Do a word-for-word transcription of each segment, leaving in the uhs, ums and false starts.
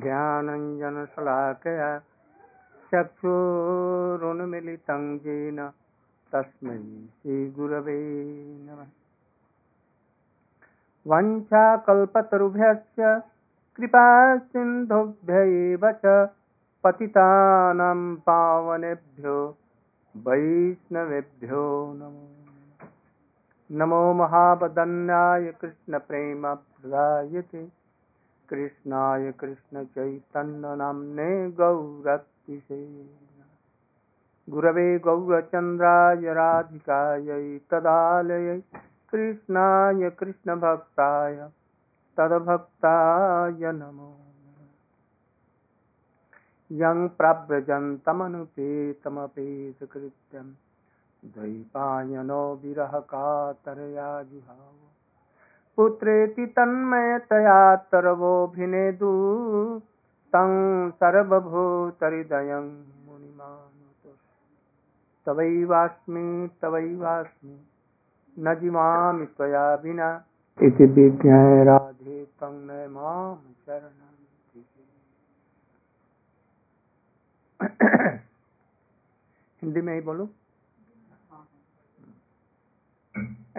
ध्यानंजन शलाकया चक्षुरुन्मीलितं येन तस्मै श्री गुरवे नमः। वंशाकल्पतरुभ्यश्च कृपा सिन्धुभ्य एव च पतितानां पावनेभ्यो वैष्णवेभ्यो नमो नमो महावदन्याय कृष्ण प्रेम प्रदायते कृष्णाय कृष्ण चैतन्य नामने गौरक्तिसे गुरवे गौरचंद्राय राधिकायै तदालयै कृष्णाय कृष्ण भक्ताय तदभक्ताय नमो यं प्रव्रजन्तमनुपेतमपेतकृत्यं द्वैपायनो विरह कातरया जुहाव पुत्रेति तन्मयतया तरवोभिनेदु तं सर्वभूतहृदयं मुनिमानुतो तवैवास्मि तवैवास्मि न जिवामि त्वया विना इति विज्ञाय राधे तं नमामि शरणं हिंदी में ही बोलो।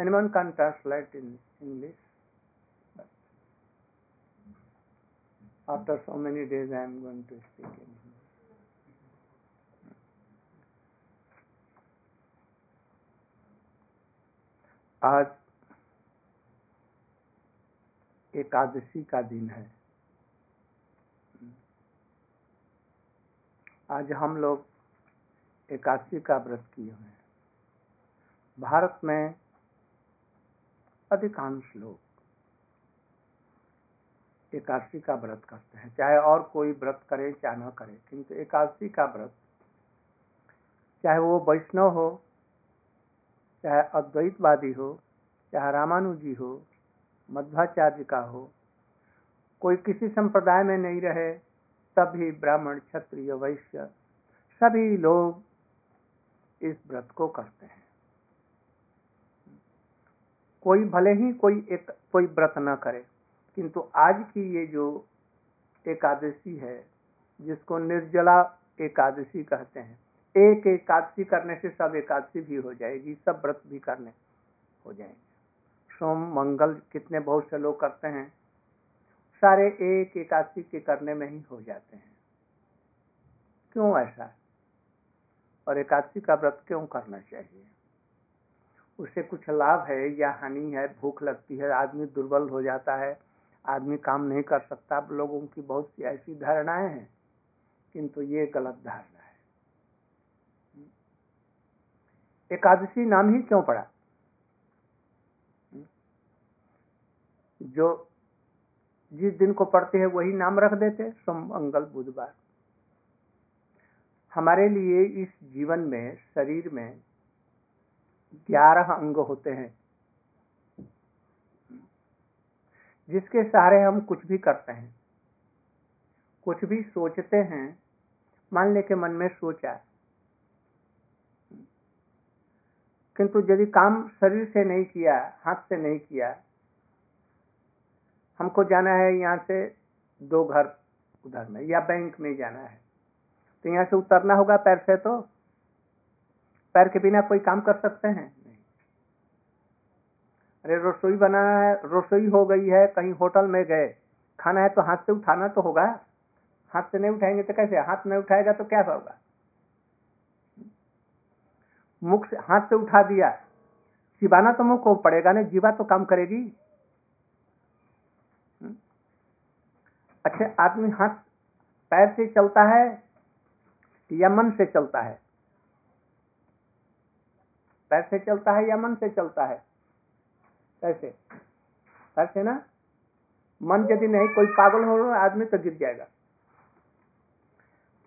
Anyone can translate in English. But after so many days, I am going to speak in English. आज एकादशी का दिन है। आज हम लोग एकादशी का व्रत किए हुए हैं। भारत में अधिकांश लोग एकादशी का व्रत करते हैं, चाहे और कोई व्रत करे चाहे न करे, किंतु एकादशी का व्रत, चाहे वो वैष्णव हो, चाहे अद्वैतवादी हो, चाहे रामानुजी हो, मध्वाचार्य का हो, कोई किसी संप्रदाय में नहीं रहे, सभी ब्राह्मण क्षत्रिय वैश्य सभी लोग इस व्रत को करते हैं। कोई भले ही कोई एक कोई व्रत न करे, किंतु आज की ये जो एकादशी है, जिसको निर्जला एकादशी कहते हैं, एक एकादशी करने से सब एकादशी भी हो जाएगी, सब व्रत भी करने हो जाएंगे। सोम मंगल कितने बहुत से लोग करते हैं, सारे एक एकादशी के करने में ही हो जाते हैं। क्यों ऐसा? और एकादशी का व्रत क्यों करना चाहिए? उससे कुछ लाभ है या हानि है? भूख लगती है, आदमी दुर्बल हो जाता है, आदमी काम नहीं कर सकता। लोगों की बहुत सी ऐसी धारणाएं हैं, किंतु ये गलत धारणा है। एकादशी नाम ही क्यों पड़ा? जो जिस दिन को पढ़ते हैं वही नाम रख देते, सोम मंगल बुधवार। हमारे लिए इस जीवन में, शरीर में ग्यारह अंग होते हैं, जिसके सहारे हम कुछ भी करते हैं, कुछ भी सोचते हैं। मान ले के मन में सोचा, किंतु यदि काम शरीर से नहीं किया, हाथ से नहीं किया, हमको जाना है यहाँ से दो घर उधर में, या बैंक में जाना है तो यहाँ से उतरना होगा पैर से, तो पैर के बिना कोई काम कर सकते हैं नहीं। अरे रसोई बनाना है, रसोई हो गई है, कहीं होटल में गए, खाना है तो हाथ से उठाना तो होगा, हाथ से नहीं उठाएंगे तो कैसे? हाथ नहीं उठाएगा तो क्या होगा? मुख से, हाथ से उठा दिया, चिबाना तो मुंह को पड़ेगा नहीं, जीवा तो काम करेगी। अच्छा, आदमी हाथ पैर से चलता है या मन से चलता है? पैर से चलता है या मन से चलता है? कैसे? पैर से ना। मन यदि नहीं, कोई पागल हो आदमी तो गिर जाएगा।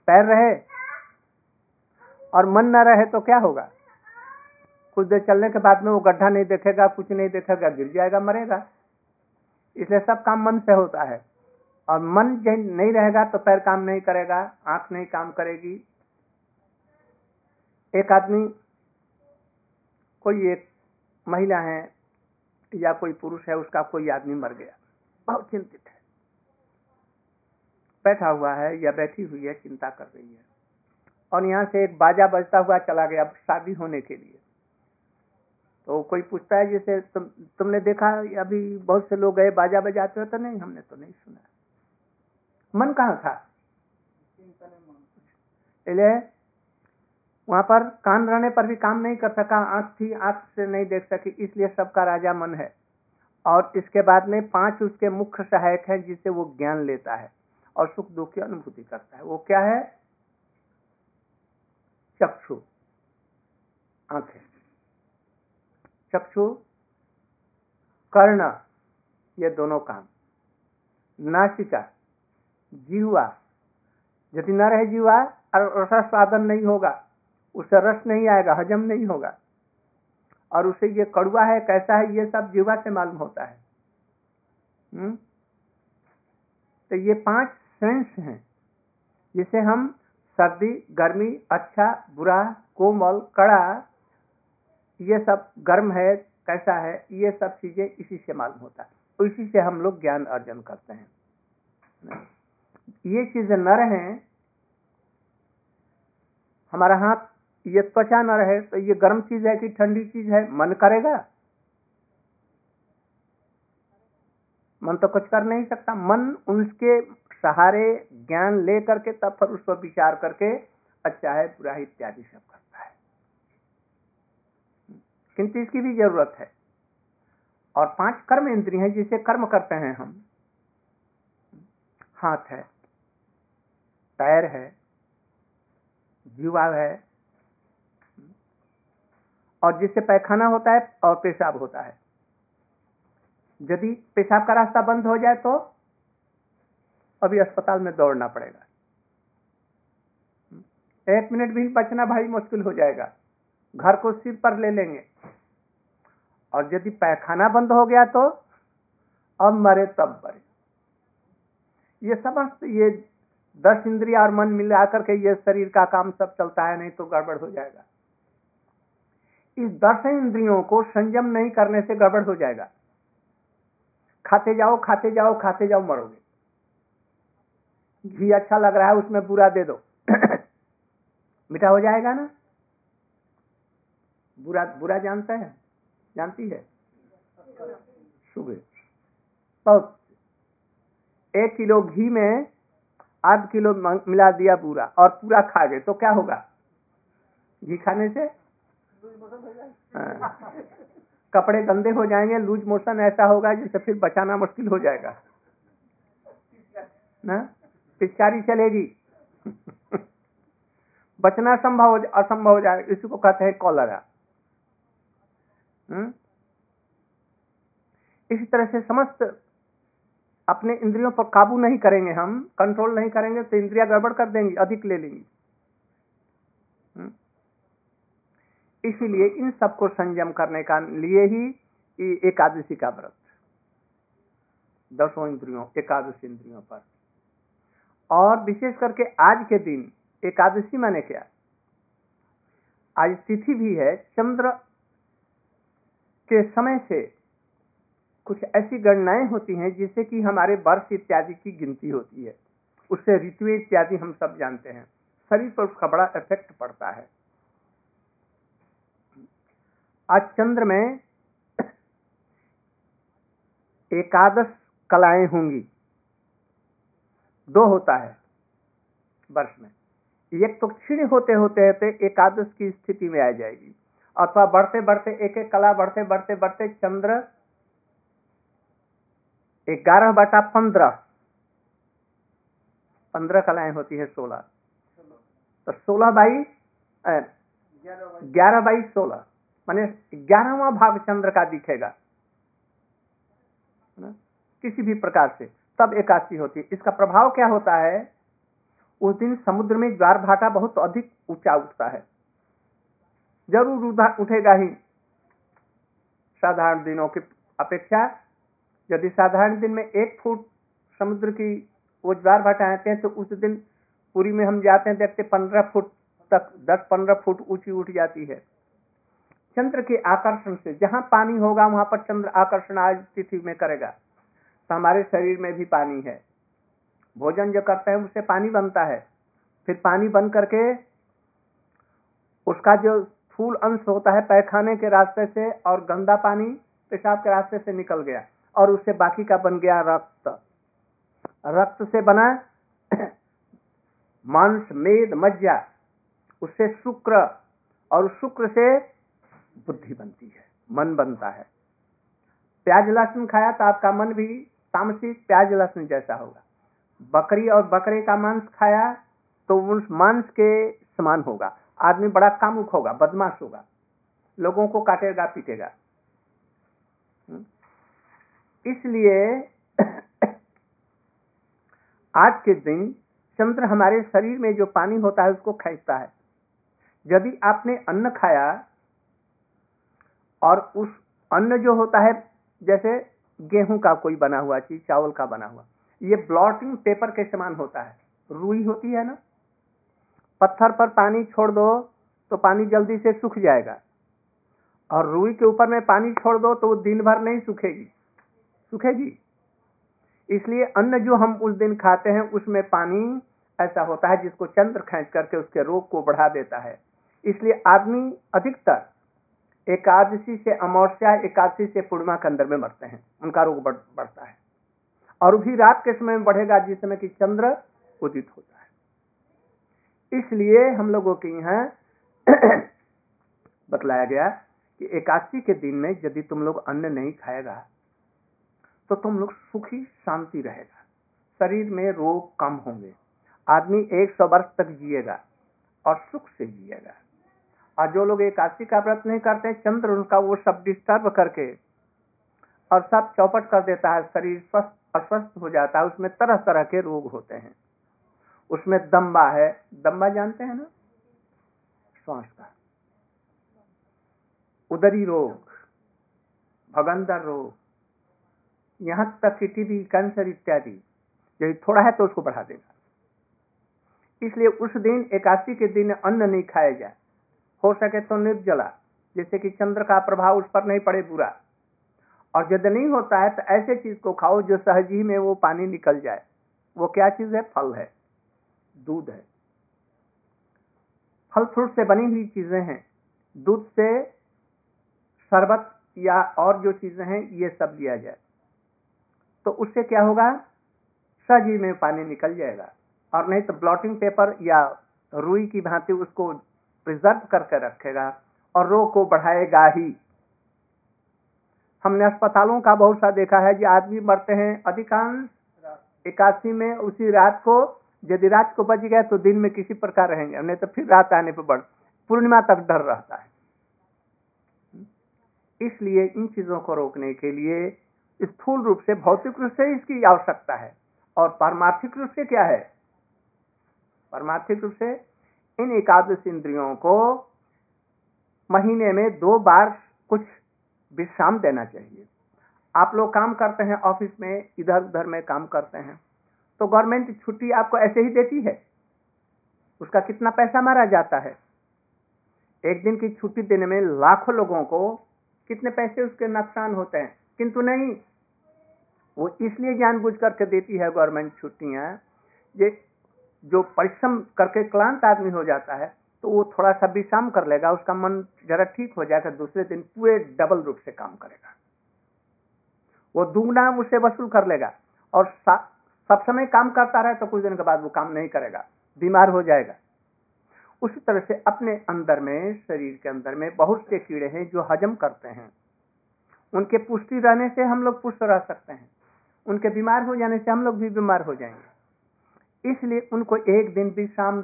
पैर रहे और मन ना रहे तो क्या होगा? कुछ देर चलने के बाद में वो गड्ढा नहीं देखेगा, कुछ नहीं देखेगा, गिर जाएगा, मरेगा। इसलिए सब काम मन से होता है, और मन नहीं रहेगा तो पैर काम नहीं करेगा, आंख नहीं काम करेगी। एक आदमी, कोई एक महिला है या कोई पुरुष है, उसका कोई आदमी मर गया, बहुत चिंतित है, बैठा हुआ है या बैठी हुई है, चिंता कर रही है, और यहाँ से एक बाजा बजता हुआ चला गया शादी होने के लिए। तो कोई पूछता है जैसे तुम, तुमने देखा अभी बहुत से लोग गए बाजा बजाते हो, तो नहीं हमने तो नहीं सुना। मन कहाँ था? इसलिए वहां पर कान रहने पर भी काम नहीं कर सका, आंख थी आंख से नहीं देख सकी, इसलिए सबका राजा मन है। और इसके बाद में पांच उसके मुख्य सहायक हैं जिसे वो ज्ञान लेता है और सुख दुख की अनुभूति करता है। वो क्या है? चक्षु, आंखें, चक्षु, कर्ण, ये दोनों काम, नासिका, जीवा, यदि न रहे जीवा और रस साधन नहीं होगा, उसे रस नहीं आएगा, हजम नहीं होगा, और उसे ये कड़वा है कैसा है ये सब जीवा से मालूम होता है। हुँ? तो ये पांच सेंस हैं जिसे हम सर्दी गर्मी अच्छा बुरा कोमल कड़ा ये सब गर्म है कैसा है ये सब चीजें इसी से मालूम होता है, इसी से हम लोग ज्ञान अर्जन करते हैं। ये चीजें न रहें, हमारा हाथ ये त्वचा न रहे तो ये गर्म चीज है कि ठंडी चीज है? मन करेगा? मन तो कुछ कर नहीं सकता। मन उनके सहारे ज्ञान ले करके तब पर उस पर विचार करके अच्छा है बुरा है इत्यादि सब करता है, किंतु इसकी भी जरूरत है। और पांच कर्म इंद्रिय हैं जिसे कर्म करते हैं हम। हाथ है, पैर है, जीवा है, और जिससे पैखाना होता है और पेशाब होता है। यदि पेशाब का रास्ता बंद हो जाए तो अभी अस्पताल में दौड़ना पड़ेगा, एक मिनट भी बचना भारी मुश्किल हो जाएगा, घर को सिर पर ले लेंगे। और यदि पैखाना बंद हो गया तो अब मरे तब मरे। ये समस्त ये दस इंद्रिया और मन मिला करके ये शरीर का काम सब चलता है, नहीं तो गड़बड़ हो जाएगा। इस दस इंद्रियों को संयम नहीं करने से गड़बड़ हो जाएगा। खाते जाओ खाते जाओ खाते जाओ, मरोगे। घी अच्छा लग रहा है उसमें बुरा दे दो मीठा हो जाएगा ना। बुरा बुरा जानता है, जानती है सुबह बहुत। एक किलो घी में आध किलो मिला दिया पूरा और पूरा खा गए तो क्या होगा? घी खाने से कपड़े गंदे हो जाएंगे, लूज मोशन ऐसा होगा जिससे फिर बचाना मुश्किल हो जाएगा ना, पिचकारी चलेगी बचना संभव असंभव हो जाएगा। इसी को कहते हैं कॉलरा। इसी तरह से समस्त अपने इंद्रियों पर काबू नहीं करेंगे हम, कंट्रोल नहीं करेंगे तो इंद्रियां गड़बड़ कर देंगी, अधिक ले लेंगी। इसीलिए इन सबको संयम करने का लिए ही एकादशी का व्रत, दसों इंद्रियों एकादशी इंद्रियों पर। और विशेष करके आज के दिन एकादशी माने क्या, आज तिथि भी है, चंद्र के समय से कुछ ऐसी गणनाएं होती हैं जिससे कि हमारे वर्ष इत्यादि की गिनती होती है, उससे ऋतु इत्यादि हम सब जानते हैं। शरीर पर उसका बड़ा इफेक्ट पड़ता है। आज चंद्र में एकादश कलाएं होंगी। दो होता है वर्ष में, एक तो क्षीण होते होते होते एकादश की स्थिति में आ जाएगी, अथवा बढ़ते बढ़ते एक एक कला बढ़ते बढ़ते बढ़ते चंद्र ग्यारह बटा पंद्रह पंद्रह कलाएं होती है, सोलह, तो सोलह बाई ग्यारह बाई सोलह माने ग्यारहवां भाग चंद्र का दिखेगा ना? किसी भी प्रकार से तब एकादशी होती है। इसका प्रभाव क्या होता है? उस दिन समुद्र में ज्वार भाटा बहुत अधिक ऊंचा उठता है, जरूर उठेगा ही साधारण दिनों की अपेक्षा। यदि साधारण दिन में एक फुट समुद्र की वो ज्वार भाटा आते हैं तो उस दिन पूरी में हम जाते हैं देखते पंद्रह फुट तक, दस पंद्रह फुट ऊंची उठ जाती है चंद्र के आकर्षण से। जहां पानी होगा वहां पर चंद्र आकर्षण आज तिथि में करेगा। तो हमारे शरीर में भी पानी है, भोजन जो करते हैं उससे पानी बनता है, फिर पानी बन करके उसका जो फूल अंश होता है पैखाने के रास्ते से और गंदा पानी पेशाब के रास्ते से निकल गया और उससे बाकी का बन गया रक्त। रक्त से बना मांस, मेद, मज्जा, उससे शुक्र और शुक्र से बुद्धि बनती है, मन बनता है। प्याज लहसुन खाया तो आपका मन भी तामसिक प्याज लहसुन जैसा होगा। बकरी और बकरे का मांस खाया तो उस मांस के समान होगा। आदमी बड़ा कामुक होगा, बदमाश होगा, लोगों को काटेगा पीटेगा। इसलिए आज के दिन चंद्र हमारे शरीर में जो पानी होता है उसको खींचता है। यदि आपने अन्न खाया और उस अन्न जो होता है जैसे गेहूं का कोई बना हुआ चीज, चावल का बना हुआ, ये ब्लॉटिंग पेपर के समान होता है। रुई होती है ना, पत्थर पर पानी छोड़ दो तो पानी जल्दी से सूख जाएगा और रुई के ऊपर में पानी छोड़ दो तो वो दिन भर नहीं सूखेगी, सूखेगी। इसलिए अन्न जो हम उस दिन खाते हैं उसमें पानी ऐसा होता है जिसको चंद्र खींच करके उसके रोग को बढ़ा देता है। इसलिए आदमी अधिकतर एकादशी से अमावस्या, एकादशी से पूर्णिमा के अंदर में मरते हैं, उनका रोग बढ़, बढ़ता है और भी रात के समय में बढ़ेगा जिस समय की चंद्र उदित होता है। इसलिए हम लोगों के यहाँ बतलाया गया कि एकादशी के दिन में यदि तुम लोग अन्न नहीं खाएगा तो तुम लोग सुखी शांति रहेगा, शरीर में रोग कम होंगे, आदमी एक सौ वर्ष तक जिएगा और सुख से जिएगा। और जो लोग एकादशी का व्रत नहीं करते, चंद्र उनका वो सब डिस्टर्ब करके और सब चौपट कर देता है, शरीर स्वस्थ अस्वस्थ हो जाता है। उसमें तरह तरह के रोग होते हैं। उसमें दम्बा है, दम्बा जानते हैं ना, श्वास का, उदरी रोग, भगंदर रोग, यहां तक कि टीबी, कैंसर इत्यादि। यदि थोड़ा है तो उसको बढ़ा देगा। इसलिए उस दिन एकादशी के दिन अन्न नहीं खाया जाए, हो सके तो निर्जला, जैसे कि चंद्र का प्रभाव उस पर नहीं पड़े बुरा। और यदि नहीं होता है तो ऐसे चीज को खाओ जो सहज ही में वो पानी निकल जाए। वो क्या चीज है? फल है, दूध है। फल फ्रूट से बनी हुई चीजें हैं, दूध से शरबत या और जो चीजें हैं ये सब लिया जाए तो उससे क्या होगा? सहज ही में पानी निकल जाएगा। और नहीं तो ब्लॉटिंग पेपर या रुई की भांति उसको प्रिजर्व करके रखेगा और रोग को बढ़ाएगा ही। हमने अस्पतालों का बहुत सा देखा है कि आदमी मरते हैं अधिकांश एकादशी में, उसी रात को। यदि रात को बच गए तो दिन में किसी प्रकार रहेंगे, नहीं तो फिर रात आने पर बढ़ पूर्णिमा तक डर रहता है। इसलिए इन चीजों को रोकने के लिए स्थूल रूप से, भौतिक रूप से इसकी आवश्यकता है। और पारमार्थिक रूप से क्या है? पारमार्थिक रूप से इन एकादश इंद्रियों को महीने में दो बार कुछ विश्राम देना चाहिए। आप लोग काम करते हैं, ऑफिस में इधर उधर में काम करते हैं, तो गवर्नमेंट छुट्टी आपको ऐसे ही देती है? उसका कितना पैसा मारा जाता है? एक दिन की छुट्टी देने में लाखों लोगों को कितने पैसे उसके नुकसान होते हैं। किंतु नहीं, वो इसलिए जानबूझ करके देती है गवर्नमेंट छुट्टियां, ये जो परिश्रम करके क्लांत आदमी हो जाता है तो वो थोड़ा सा विश्राम कर लेगा, उसका मन जरा ठीक हो जाएगा, दूसरे दिन पूरे डबल रूप से काम करेगा, वो दुगना उसे वसूल कर लेगा। और सब समय काम करता रहे तो कुछ दिन के बाद वो काम नहीं करेगा, बीमार हो जाएगा। उसी तरह से अपने अंदर में, शरीर के अंदर में बहुत से कीड़े हैं जो हजम करते हैं। उनके पुष्टि रहने से हम लोग पुष्ट रह सकते हैं, उनके बीमार हो जाने से हम लोग भी बीमार हो जाएंगे। इसलिए उनको एक दिन विश्राम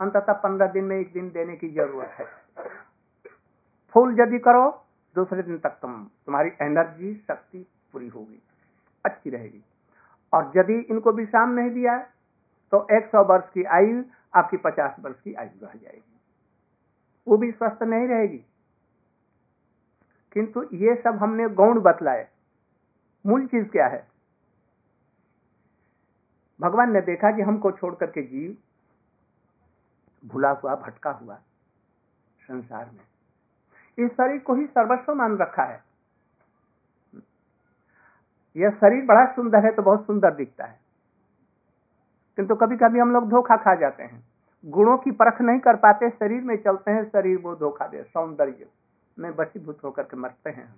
अंततः पंद्रह दिन में एक दिन देने की जरूरत है। फुल यदि करो दूसरे दिन तक तुम तुम्हारी एनर्जी, शक्ति पूरी होगी, अच्छी रहेगी। और यदि इनको विश्राम नहीं दिया तो एक सौ वर्ष की आयु आपकी पचास वर्ष की आयु रह जाएगी, वो भी स्वस्थ नहीं रहेगी। किंतु ये सब हमने गौण बतलाए। मूल चीज क्या है? भगवान ने देखा कि हमको छोड़ करके जीव भुला हुआ, भटका हुआ संसार में, इस शरीर को ही सर्वस्व मान रखा है। यह शरीर बड़ा सुंदर है तो बहुत सुंदर दिखता है, किंतु कभी कभी हम लोग धोखा खा जाते हैं, गुणों की परख नहीं कर पाते, शरीर में चलते हैं, शरीर वो धोखा दे, सौंदर्य में वशीभूत होकर के मरते हैं।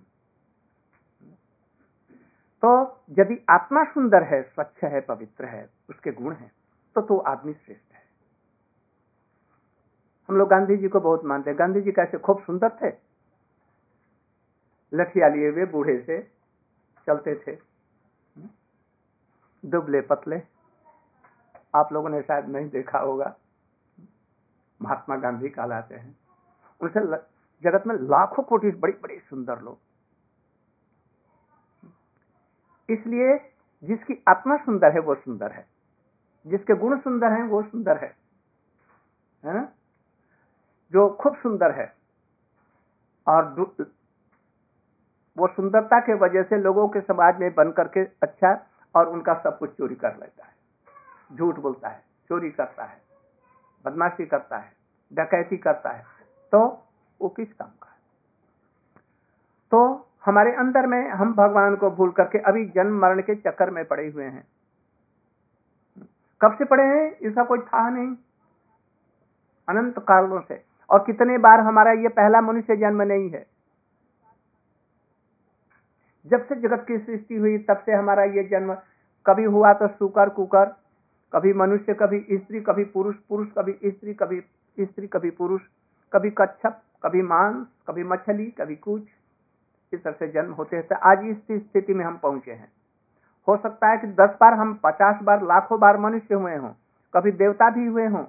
तो यदि आत्मा सुंदर है, स्वच्छ है, पवित्र है, उसके गुण हैं, तो तो आदमी श्रेष्ठ है। हम लोग गांधी जी को बहुत मानते हैं, गांधी जी कैसे खूब सुंदर थे, लठिया लिए हुए बूढ़े से चलते थे, दुबले पतले, आप लोगों ने शायद नहीं देखा होगा, महात्मा गांधी कहलाते हैं। उनसे जगत में लाखों कोटि बड़ी बड़ी सुंदर लोग। इसलिए जिसकी आत्मा सुंदर है वो सुंदर है, जिसके गुण सुंदर हैं वो सुंदर है, है ना? जो खूब सुंदर है और वो सुंदरता के वजह से लोगों के समाज में बन करके अच्छा और उनका सब कुछ चोरी कर लेता है, झूठ बोलता है, चोरी करता है, बदमाशी करता है, डकैती करता है, तो वो किस काम का है? तो हमारे अंदर में हम भगवान को भूल करके अभी जन्म मरण के चक्कर में पड़े हुए हैं। कब से पड़े हैं इसका कोई था नहीं, अनंत कालों से। और कितने बार हमारा ये पहला मनुष्य जन्म नहीं है, जब से जगत की सृष्टि हुई तब से हमारा ये जन्म कभी हुआ तो सूकर कुकर, कभी मनुष्य, कभी स्त्री, कभी पुरुष, पुरुष कभी स्त्री, कभी स्त्री कभी पुरुष, कभी कच्छप, कभी मांस, कभी मछली, कभी कुछ, इस तरह से जन्म होते हैं। आज इस स्थिति में हम पहुंचे हैं। हो सकता है कि दस बार हम पचास बार लाखों बार मनुष्य हुए हों, कभी देवता भी हुए हों,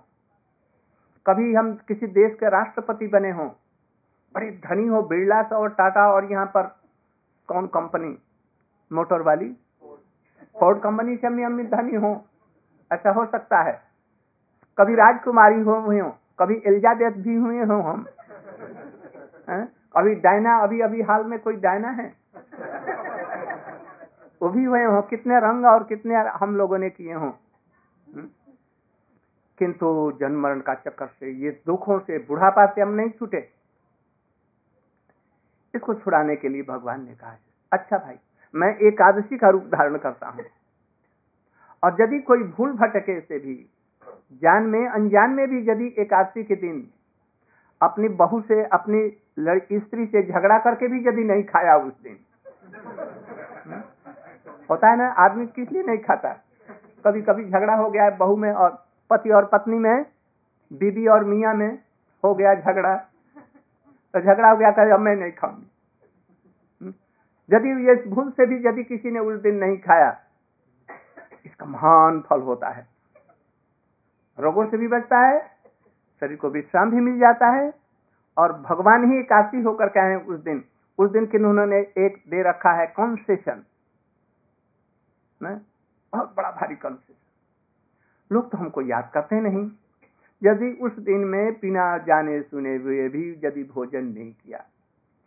कभी हम किसी देश के राष्ट्रपति बने हों, बड़े धनी हो, बिरला सा और टाटा और यहाँ पर कौन कंपनी मोटर वाली फोर्ड कंपनी से हम धनी हों, ऐसा हो सकता है। कभी राजकुमारी हो हुए हों, कभी एलिजाबेथ भी हुए हों हम, कभी डायना, अभी अभी हाल में कोई डायना है वो भी हुए हों, कितने रंग और कितने हम लोगों ने किए हों। किंतु जन्म मरण का चक्कर से, ये दुखों से, बुढ़ापा से हम नहीं छूटे। इसको छुड़ाने के लिए भगवान ने कहा है, अच्छा भाई मैं एकादशी का रूप धारण करता हूँ, और यदि कोई भूल भटके से भी, जान में अनजान में भी, यदि एकादशी के दिन अपनी बहू से, अपनी स्त्री से झगड़ा करके भी यदि नहीं खाया उस दिन, होता है ना, आदमी किस लिए नहीं खाता, कभी कभी झगड़ा हो गया है बहू में और पति और पत्नी में, बीबी और मियाँ में हो गया झगड़ा, तो झगड़ा हो गया कहे अब मैं नहीं खाऊंगी। यदि ये भूल से भी यदि किसी ने उस दिन नहीं खाया, इसका महान फल होता है, रोगों से भी बचता है, शरीर को विश्राम भी मिल जाता है, और भगवान ही एकादशी होकर के आए उस दिन। उस दिन के उन्होंने एक दे रखा है कंसेशन, बहुत बड़ा भारी कंसेशन। लोग तो हमको याद करते नहीं, यदि उस दिन में बिना जाने सुने हुए भी यदि भोजन नहीं किया,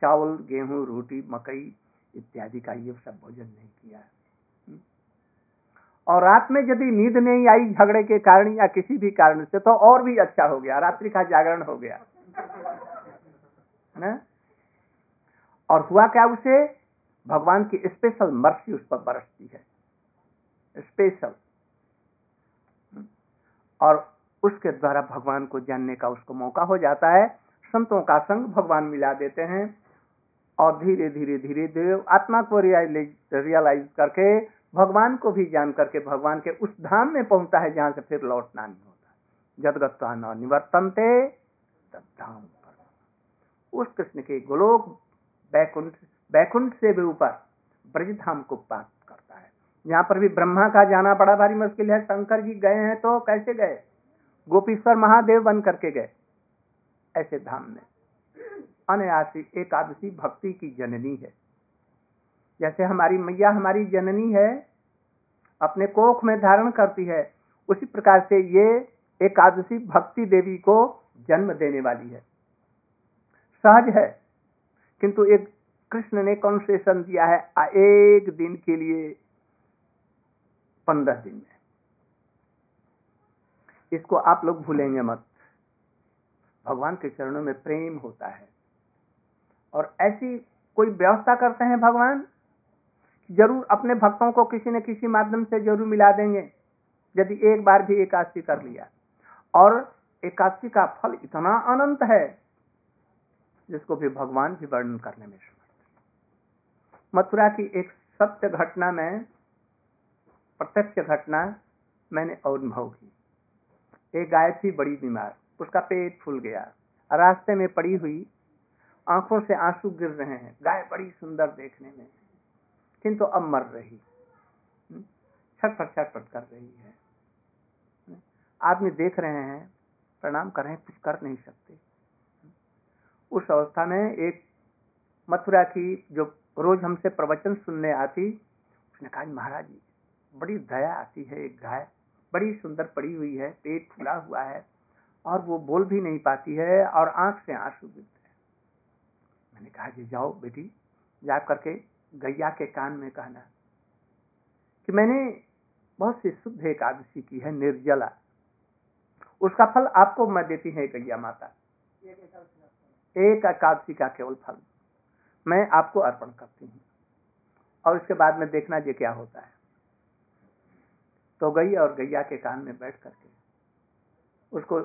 चावल, गेहूं, रोटी, मकई इत्यादि का ये सब भोजन नहीं किया, और रात में यदि नींद नहीं आई झगड़े के कारण या किसी भी कारण से, तो और भी अच्छा हो गया, रात्रि का जागरण हो गया, है ना? और हुआ क्या, उसे भगवान की स्पेशल मर्सी उस पर बरसती है, स्पेशल, और उसके द्वारा भगवान को जानने का उसको मौका हो जाता है। संतों का संग भगवान मिला देते हैं, और धीरे धीरे धीरे धीरे आत्मा को रियलाइज करके भगवान को भी जान करके भगवान के उस धाम में पहुंचता है जहां से फिर लौटना नहीं होता। जदगत्वा न निवर्तन्ते तद्धाम, उस कृष्ण के गोलोक बैकुंठ, बैकुंठ से भी ऊपर ब्रजधाम को प्राप्त करता है। यहाँ पर भी ब्रह्मा का जाना बड़ा भारी मुश्किल है। शंकर जी गए हैं तो कैसे गए, गोपीश्वर महादेव बन करके गए। ऐसे धाम में अनायासी एकादशी भक्ति की जननी है। जैसे हमारी मैया हमारी जननी है, अपने कोख में धारण करती है, उसी प्रकार से ये एकादशी भक्ति देवी को जन्म देने वाली है। सहज है, किंतु एक कृष्ण ने कंसेशन दिया है एक दिन के लिए, पंद्रह दिन में। इसको आप लोग भूलेंगे मत। भगवान के चरणों में प्रेम होता है, और ऐसी कोई व्यवस्था करते हैं भगवान, जरूर अपने भक्तों को किसी न किसी माध्यम से जरूर मिला देंगे। यदि एक बार भी एकादशी कर लिया। और एकादशी का फल इतना अनंत है जिसको भी भगवान भी वर्णन करने में समर्थ। मथुरा की एक सत्य घटना में, प्रत्यक्ष घटना मैंने अनुभव की। एक गाय थी बड़ी बीमार, उसका पेट फूल गया, रास्ते में पड़ी हुई, आंखों से आंसू गिर रहे हैं। गाय बड़ी सुंदर देखने में, किंतु अब मर रही, छटपट छटपट कर रही है। आदमी देख रहे हैं, प्रणाम कर रहे हैं, कुछ कर नहीं सकते। उस अवस्था में एक मथुरा की जो रोज हमसे प्रवचन सुनने आती, उसने कहा, महाराज जी बड़ी दया आती है, एक गाय बड़ी सुंदर पड़ी हुई है, पेट फूला हुआ है और वो बोल भी नहीं पाती है और आंख से आंसू गिरते हैं। मैंने कहा, जी जाओ बेटी, जा करके गैया के कान में कहना कि मैंने बहुत सी शुद्ध एकादशी की है, निर्जला, उसका फल आपको मैं देती है गैया माता, एक एकादशी का केवल फल मैं आपको अर्पण करती हूँ, और इसके बाद में देखना ये क्या होता है। तो गई और गैया के कान में बैठ करके उसको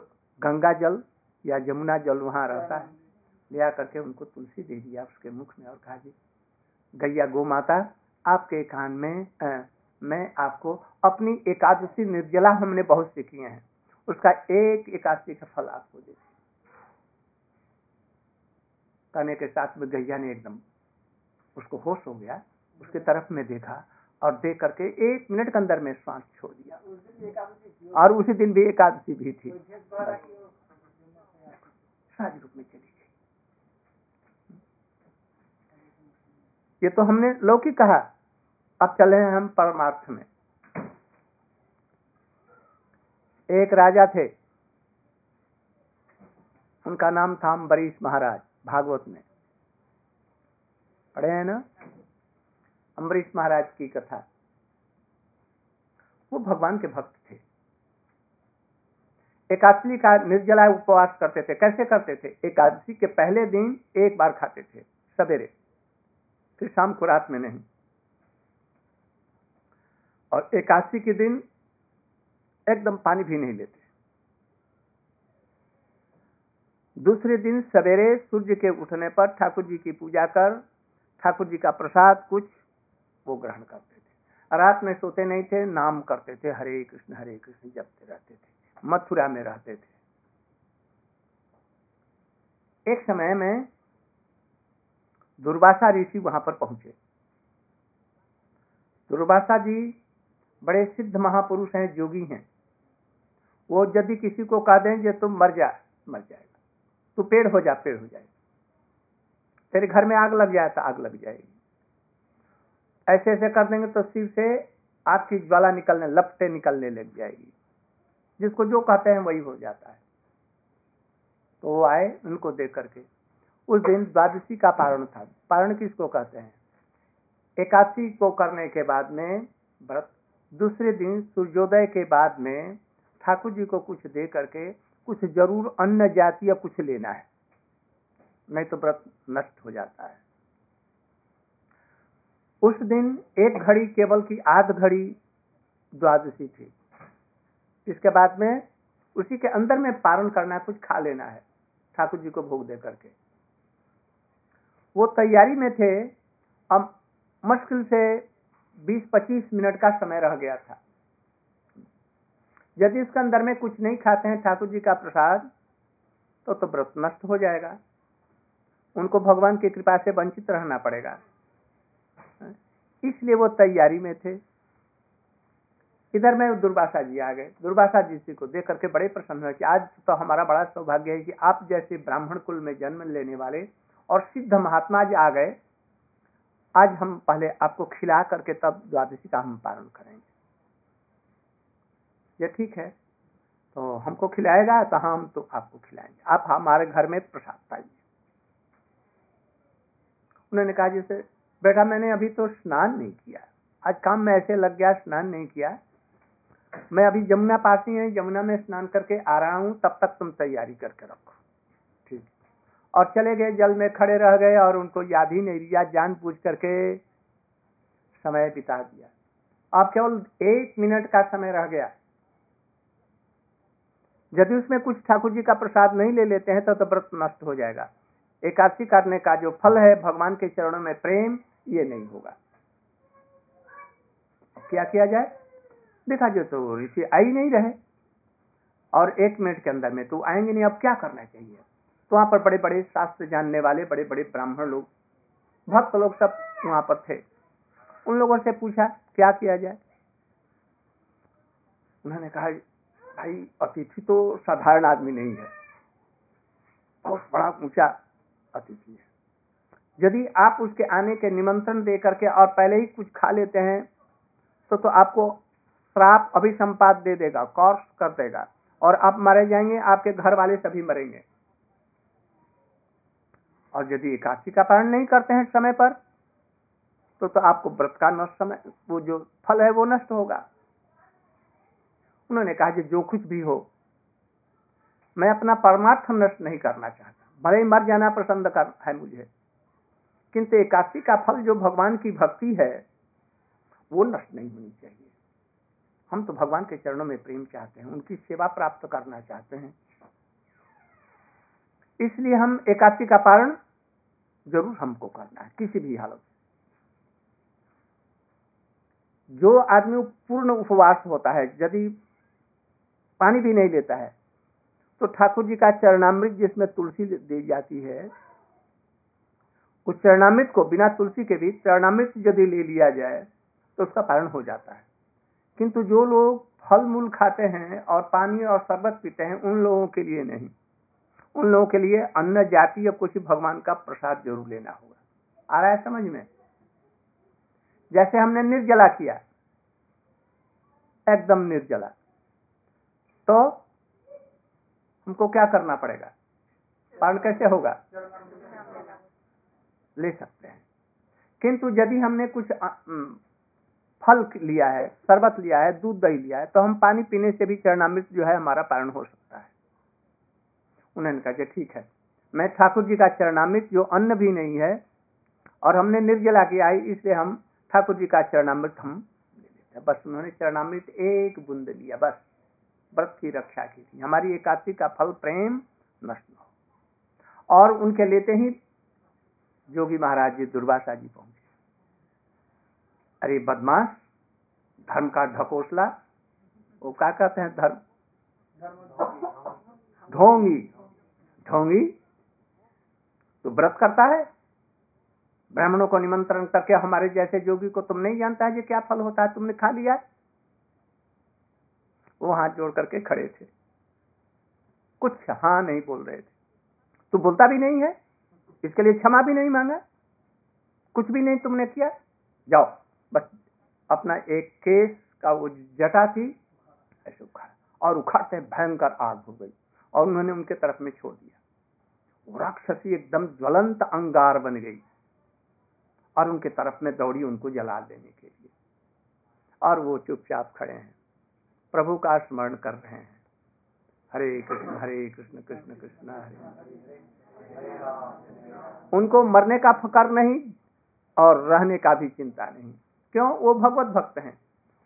गंगा जल या जमुना जल वहाँ रहता है, लिया करके उनको तुलसी दे दिया उसके मुख में और कहा, जी गैया गो माता, आपके कान में आ, मैं आपको अपनी एकादशी निर्जला हमने बहुत सी किए हैं, उसका एक एकादशी का फल आपको दे दिया। कहने के साथ में गैया ने एकदम उसको होश हो गया, उसके तरफ में देखा और देख करके एक मिनट के अंदर में सांस छोड़ दिया। और उसी दिन भी एकादशी भी थी, सहज रूप में चली गई। ये तो हमने लौकिक कहा, अब चले हैं हम परमार्थ में। एक राजा थे, उनका नाम था अम्बरीश महाराज, भागवत में पढ़े हैं ना अम्बरीश महाराज की कथा। वो भगवान के भक्त थे, एकादशी का निर्जला उपवास करते थे। कैसे करते थे? एकादशी के पहले दिन एक बार खाते थे सवेरे, फिर शाम को, रात में नहीं। और एकादशी के दिन एकदम पानी भी नहीं लेते। दूसरे दिन सवेरे सूर्य के उठने पर ठाकुर जी की पूजा कर, ठाकुर जी का प्रसाद कुछ वो ग्रहण करते थे। रात में सोते नहीं थे, नाम करते थे, हरे कृष्ण हरे कृष्ण जपते रहते थे। मथुरा में रहते थे। एक समय में दुर्वासा ऋषि वहां पर पहुंचे। दुर्वासा जी बड़े सिद्ध महापुरुष हैं, योगी हैं। वो यदि किसी को कह दें कि तुम मर जा, मर जाएगा, तू पेड़ हो जा, पेड़ हो जाएगा, तेरे घर में आग लग जाए तो आग लग जाएगी, ऐसे ऐसे कर देंगे तो शिव से आपकी ज्वाला निकलने, लपटे निकलने लग जाएगी। जिसको जो कहते हैं वही हो जाता है। तो वो आए, उनको देख करके। उस दिन द्वादशी का पारण था। पारण किसको कहते हैं? एकादशी को करने के बाद में व्रत, दूसरे दिन सूर्योदय के बाद में ठाकुर जी को कुछ दे करके कुछ जरूर अन्न जातीय कुछ लेना है, नहीं तो व्रत नष्ट हो जाता है। उस दिन एक घड़ी केवल की आध घड़ी द्वादशी थी। इसके बाद में उसी के अंदर में पारण करना है, कुछ खा लेना है ठाकुर जी को भोग दे करके। वो तैयारी में थे। अब मुश्किल से बीस पच्चीस मिनट का समय रह गया था। यदि इसके अंदर में कुछ नहीं खाते हैं ठाकुर जी का प्रसाद तो तो व्रत नष्ट हो जाएगा, उनको भगवान की कृपा से वंचित रहना पड़ेगा। इसलिए वो तैयारी में थे। इधर में दुर्वासा जी आ गए। दुर्वासा जी जी को देख करके बड़े प्रसन्न हुए कि आज तो हमारा बड़ा सौभाग्य है कि आप जैसे ब्राह्मण कुल में जन्म लेने वाले और सिद्ध महात्मा आज आ गए। आज हम पहले आपको खिला करके तब द्वादशी का हम पारण करेंगे। ये ठीक है, तो हमको खिलाएगा तो हम तो आपको खिलाएंगे, आप हमारे घर में प्रसाद पाइए। उन्होंने कहा, जैसे बेटा मैंने अभी तो स्नान नहीं किया, आज काम में ऐसे लग गया, स्नान नहीं किया, मैं अभी जमुना पास ही है, जमुना में स्नान करके आ रहा हूँ, तब तक तुम तैयारी करके रखो। ठीक। और चले गए, जल में खड़े रह गए और उनको याद ही नहीं रिया, जान पूछ करके समय बिता दिया। अब केवल एक मिनट का समय रह गया, यदि उसमें कुछ ठाकुर जी का प्रसाद नहीं ले लेते हैं तो, तो व्रत नष्ट हो जाएगा। एकादशी करने का जो फल है भगवान के चरणों में प्रेम, ये नहीं होगा। क्या किया जाए? देखा जो तो ऋषि आई नहीं रहे और एक मिनट के अंदर में तो आएंगे नहीं, अब क्या करना चाहिए? तो वहां पर बड़े बड़े शास्त्र जानने वाले, बड़े बड़े ब्राह्मण लोग, भक्त लोग सब वहां पर थे। उन लोगों से पूछा क्या किया जाए। उन्होंने कहा भाई अतिथि तो साधारण आदमी नहीं है, बहुत बड़ा ऊंचा अतिथि है। यदि आप उसके आने के निमंत्रण दे करके और पहले ही कुछ खा लेते हैं तो तो आपको श्राप अभिसंपात दे देगा, कॉर्स कर देगा और आप मारे जाएंगे, आपके घर वाले सभी मरेंगे। और यदि एकादशी का पालन नहीं करते हैं समय पर तो तो आपको व्रत का नष्ट समय वो जो फल है वो नष्ट होगा। उन्होंने कहा कि जो कुछ भी हो मैं अपना परमार्थ नष्ट नहीं करना चाहता, भले ही मर जाना पसंद कर है मुझे, किंतु एकादशी का फल जो भगवान की भक्ति है वो नष्ट नहीं होनी चाहिए। हम तो भगवान के चरणों में प्रेम चाहते हैं, उनकी सेवा प्राप्त करना चाहते हैं, इसलिए हम एकादशी का पालन जरूर हमको करना है किसी भी हालत। जो आदमी पूर्ण उपवास होता है, यदि पानी भी नहीं लेता है तो ठाकुर जी का चरणामृत जिसमें तुलसी दी जाती है, उस चरणामृत को बिना तुलसी के भी चरणामृत यदि ले लिया जाए तो उसका पालन हो जाता है। किंतु जो लोग फल मूल खाते हैं और पानी और शरबत पीते हैं उन लोगों के लिए नहीं, उन लोगों के लिए अन्न जाति या कुछ भगवान का प्रसाद जरूर लेना होगा। आ रहा है समझ में? जैसे हमने निर्जला किया, एकदम निर्जला, तो हमको क्या करना पड़ेगा? पालन कैसे होगा? ले सकते हैं। किंतु यदि हमने कुछ फल लिया है, शरबत लिया है, दूध दही लिया है, तो हम पानी पीने से भी चरणामृत जो है हमारा पालन हो सकता है। उन्होंने कहा ठीक है, मैं ठाकुर जी का चरणामृत जो अन्न भी नहीं है और हमने निर्जला किया है इसलिए हम ठाकुर जी का चरणामृत हम ले लेते हैं। बस उन्होंने चरणामृत एक बूंद लिया, बस व्रत की रक्षा की थी, हमारी एकादशी का फल प्रेम नष्ट न हो। और उनके लेते ही जोगी महाराज जी, दुर्वासा जी पहुंचे। अरे बदमाश, धर्म का ढकोसला, वो क्या कहते हैं धर्म ढोंगी, ढोंगी तो व्रत करता है, ब्राह्मणों को निमंत्रण करके हमारे जैसे जोगी को तुम नहीं जानता है ये क्या फल होता है, तुमने खा लिया। वो हाथ जोड़ करके खड़े थे, कुछ हाँ नहीं बोल रहे थे। तू बोलता भी नहीं है, इसके लिए क्षमा भी नहीं मांगा, कुछ भी नहीं तुमने किया, जाओ। बस अपना एक केस का वो जटा थी ऐसे उखाड़ा और उखाड़ते भयंकर आग हो गई और उन्होंने उनके तरफ में छोड़ दिया। राक्षसी एकदम ज्वलंत अंगार बन गई और उनके तरफ में दौड़ी उनको जला देने के लिए, और वो चुपचाप खड़े हैं, प्रभु का स्मरण कर रहे हैं। हरे कृष्ण हरे कृष्ण कृष्ण कृष्ण हरे हरे। उनको मरने का फिक्र नहीं और रहने का भी चिंता नहीं। क्यों? वो भगवत भक्त हैं,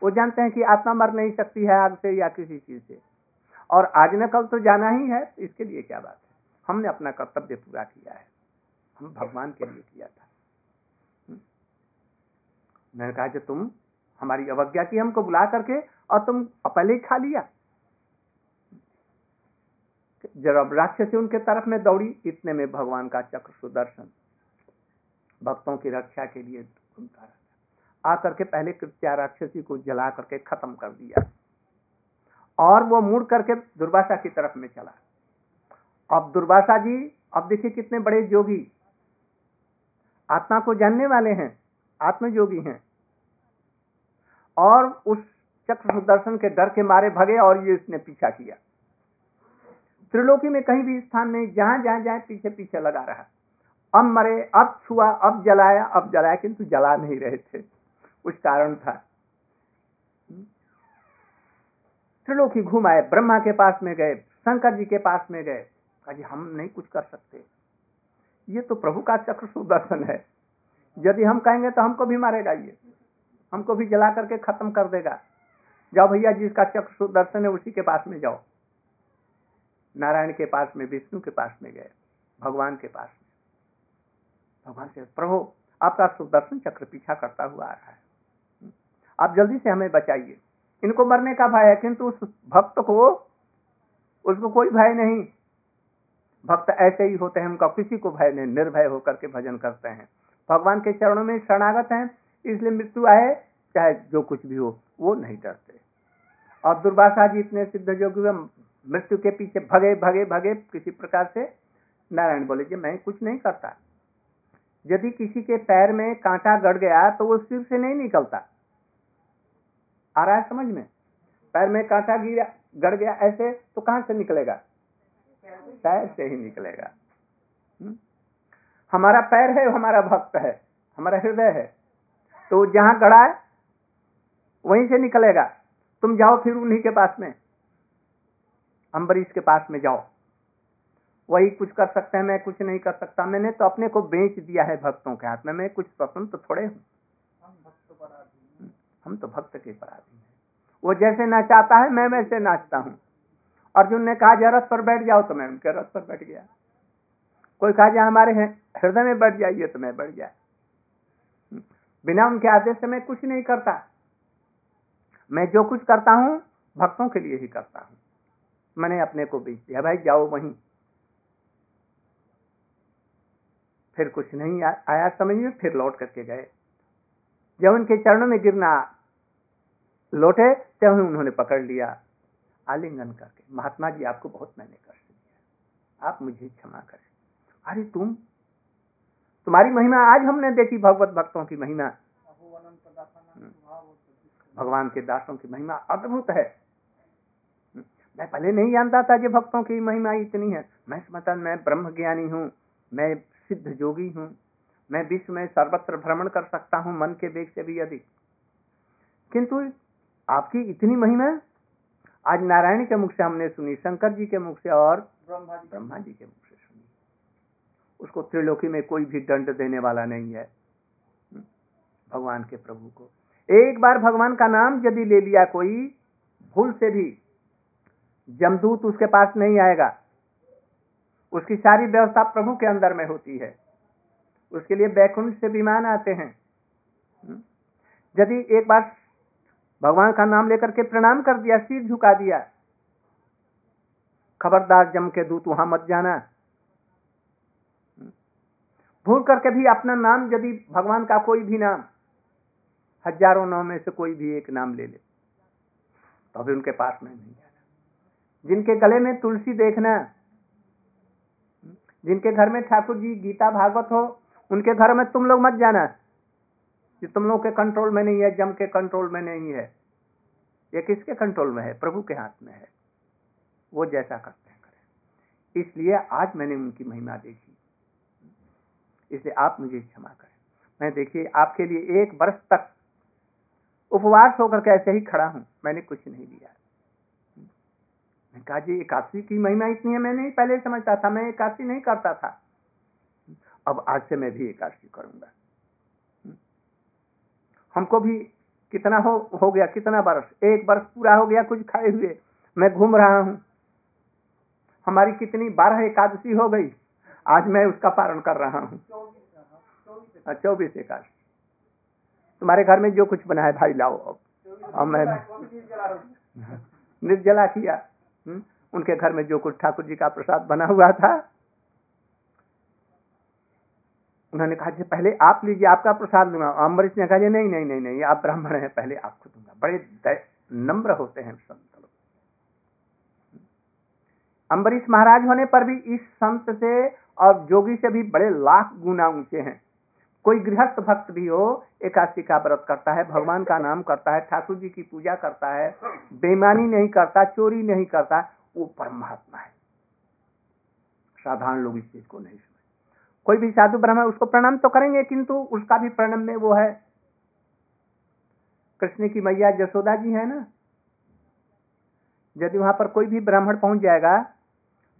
वो जानते हैं कि आत्मा मर नहीं सकती है आग से या किसी चीज से, और आज न कल तो जाना ही है, इसके लिए क्या बात है, हमने अपना कर्तव्य पूरा किया है, हम भगवान के लिए किया था। मैंने कहा कि तुम हमारी अवज्ञा की, हमको बुला करके, और तुम पहले ही खा लिया। जब राक्षसी उनके तरफ में दौड़ी, इतने में भगवान का चक्र सुदर्शन भक्तों की रक्षा के लिए घूमता रहता, आकर के पहले कृत्या राक्षसी को जला करके खत्म कर दिया और वो मुड़ करके दुर्वासा की तरफ में चला। अब दुर्वासा जी, अब देखिए कितने बड़े जोगी, आत्मा को जानने वाले हैं, आत्मयोगी हैं, और उस चक्र सुदर्शन के डर के मारे भगे और ये इसने पीछा किया। त्रिलोकी में कहीं भी स्थान नहीं, जहां जहां जाए पीछे पीछे लगा रहा। अब मरे, अब छुआ, अब जलाया, अब जलाया, किंतु जला नहीं रहे थे, कुछ कारण था। त्रिलोकी घूमाए, ब्रह्मा के पास में गए, शंकर जी के पास में गए, कहा हम नहीं कुछ कर सकते, ये तो प्रभु का चक्र सुदर्शन है, यदि हम कहेंगे तो हमको भी मारेगा, ये हमको भी जला करके खत्म कर देगा। जाओ भैया, जिसका चक्र सुदर्शन है उसी के पास में जाओ। नारायण के पास में, विष्णु के पास में गए, भगवान के पास में। भगवान से, प्रभु आपका सुदर्शन चक्र पीछा करता हुआ आ रहा है, आप जल्दी से हमें बचाइए। इनको मरने का भय है, किंतु उस भक्त को उसको कोई भय नहीं। भक्त ऐसे ही होते हैं, उनका किसी को भय नहीं, निर्भय होकर के भजन करते हैं, भगवान के चरणों में शरणागत हैं, इसलिए मृत्यु आए चाहे जो कुछ भी हो वो नहीं डरते। और दुर्वासा जी इतने सिद्ध योगी हुए, मृत्यु के पीछे भगे भगे भगे किसी प्रकार से। नारायण बोले जी मैं कुछ नहीं करता, यदि किसी के पैर में कांटा गड़ गया तो वो सिर से नहीं निकलता। आ रहा है समझ में? पैर में कांटा गिरा गड़ गया ऐसे तो कहाँ से निकलेगा? पैर से ही निकलेगा। हुँ? हमारा पैर है, हमारा भक्त है, हमारा हृदय है, तो जहाँ गड़ा है वहीं से निकलेगा। तुम जाओ फिर उन्हीं के पास में, अम्बरीश के पास में जाओ, वही कुछ कर सकते हैं, मैं कुछ नहीं कर सकता। मैंने तो अपने को बेच दिया है भक्तों के हाथ में, मैं कुछ स्वतंत्र तो थोड़े हूँ, हम, हम तो भक्त के पराधीन हैं। वो जैसे नचाता है मैं वैसे नाचता हूँ। अर्जुन ने कहा जा रथ पर बैठ जाओ, तो मैं उनके रथ पर बैठ गया। कोई कहा जा हमारे हृदय में बैठ जाइए, तो मैं बैठ गया। बिना उनके आदेश से मैं कुछ नहीं करता, मैं जो कुछ करता हूँ भक्तों के लिए ही करता हूँ। मैंने अपने को बेच दिया, भाई जाओ वहीं। फिर कुछ नहीं आ, आया समझ में, फिर लौट करके गए। जब उनके चरणों में गिरना लौटे तब उन्होंने पकड़ लिया, आलिंगन करके, महात्मा जी आपको बहुत मैंने कष्ट दिया, आप मुझे क्षमा करें। अरे तुम, तुम्हारी महिमा आज हमने देखी, भगवत भक्तों की महिमा, भगवान के दासों की महिमा अद्भुत है। मैं पहले नहीं जानता था कि भक्तों की महिमा इतनी है। मैं समझता मैं ब्रह्म ज्ञानी हूँ, मैं सिद्ध योगी हूँ, मैं विश्व में सर्वत्र भ्रमण कर सकता हूँ मन के वेग से भी अधिक, किंतु आपकी इतनी महिमा आज नारायण के मुख से हमने सुनी, शंकर जी के मुख से और ब्रह्मा जी, ब्रह्मा जी के मुख से सुनी। उसको त्रिलोकी में कोई भी दंड देने वाला नहीं है। भगवान के प्रभु को एक बार भगवान का नाम यदि ले लिया कोई भूल से भी, जमदूत उसके पास नहीं आएगा। उसकी सारी व्यवस्था प्रभु के अंदर में होती है, उसके लिए बैकुंठ से विमान आते हैं। यदि एक बार भगवान का नाम लेकर के प्रणाम कर दिया, सिर झुका दिया, खबरदार जम के दूत वहां मत जाना। भूल करके भी अपना नाम यदि भगवान का कोई भी नाम, हजारों नाम में से कोई भी एक नाम ले ले, तो भी उनके पास में नहीं जाना। जिनके गले में तुलसी देखना, जिनके घर में ठाकुर जी गीता भागवत हो, उनके घर में तुम लोग मत जाना। ये तुम लोग के कंट्रोल में नहीं है, जम के कंट्रोल में नहीं है, ये किसके कंट्रोल में है? प्रभु के हाथ में है, वो जैसा करते हैं करें। इसलिए आज मैंने उनकी महिमा देखी, इसलिए आप मुझे क्षमा करें। मैं देखिए आपके लिए एक वर्ष तक उपवास होकर के ऐसे ही खड़ा हूं, मैंने कुछ नहीं लिया। मैं कहा जी एकादशी की महिमा इतनी है, मैं नहीं पहले समझता था, मैं एकादशी नहीं करता था, अब आज से मैं भी एकादशी करूंगा। हमको भी कितना हो हो गया, कितना वर्ष, एक वर्ष पूरा हो गया कुछ खाए हुए, मैं घूम रहा हूँ। हमारी कितनी बारह एकादशी हो गई, आज मैं उसका पारण कर रहा हूँ, चौबीस एकादशी। तुम्हारे घर में जो कुछ बना है भाई लाओ, अब और मैं निर्जला किया। उनके घर में जो कुछ ठाकुर जी का प्रसाद बना हुआ था, उन्होंने कहा पहले आप लीजिए, आपका प्रसाद दूंगा। अम्बरीश ने कहा नहीं नहीं नहीं नहीं, आप ब्राह्मण हैं, पहले आपको दूंगा। बड़े नम्र होते हैं संत लोग। अम्बरीश महाराज होने पर भी इस संत से और जोगी से भी बड़े लाख गुना ऊंचे हैं। कोई गृहस्थ भक्त भी हो, एकादशी का व्रत करता है, भगवान का नाम करता है, ठाकुर जी की पूजा करता है, बेईमानी नहीं करता, चोरी नहीं करता, वो परमात्मा है। साधारण लोग इस चीज को नहीं समझते। कोई भी साधु ब्रह्म है, उसको प्रणाम तो करेंगे, किंतु उसका भी प्रणाम में वो है। कृष्ण की मैया जसोदा जी है ना, यदि वहां पर कोई भी ब्राह्मण पहुंच जाएगा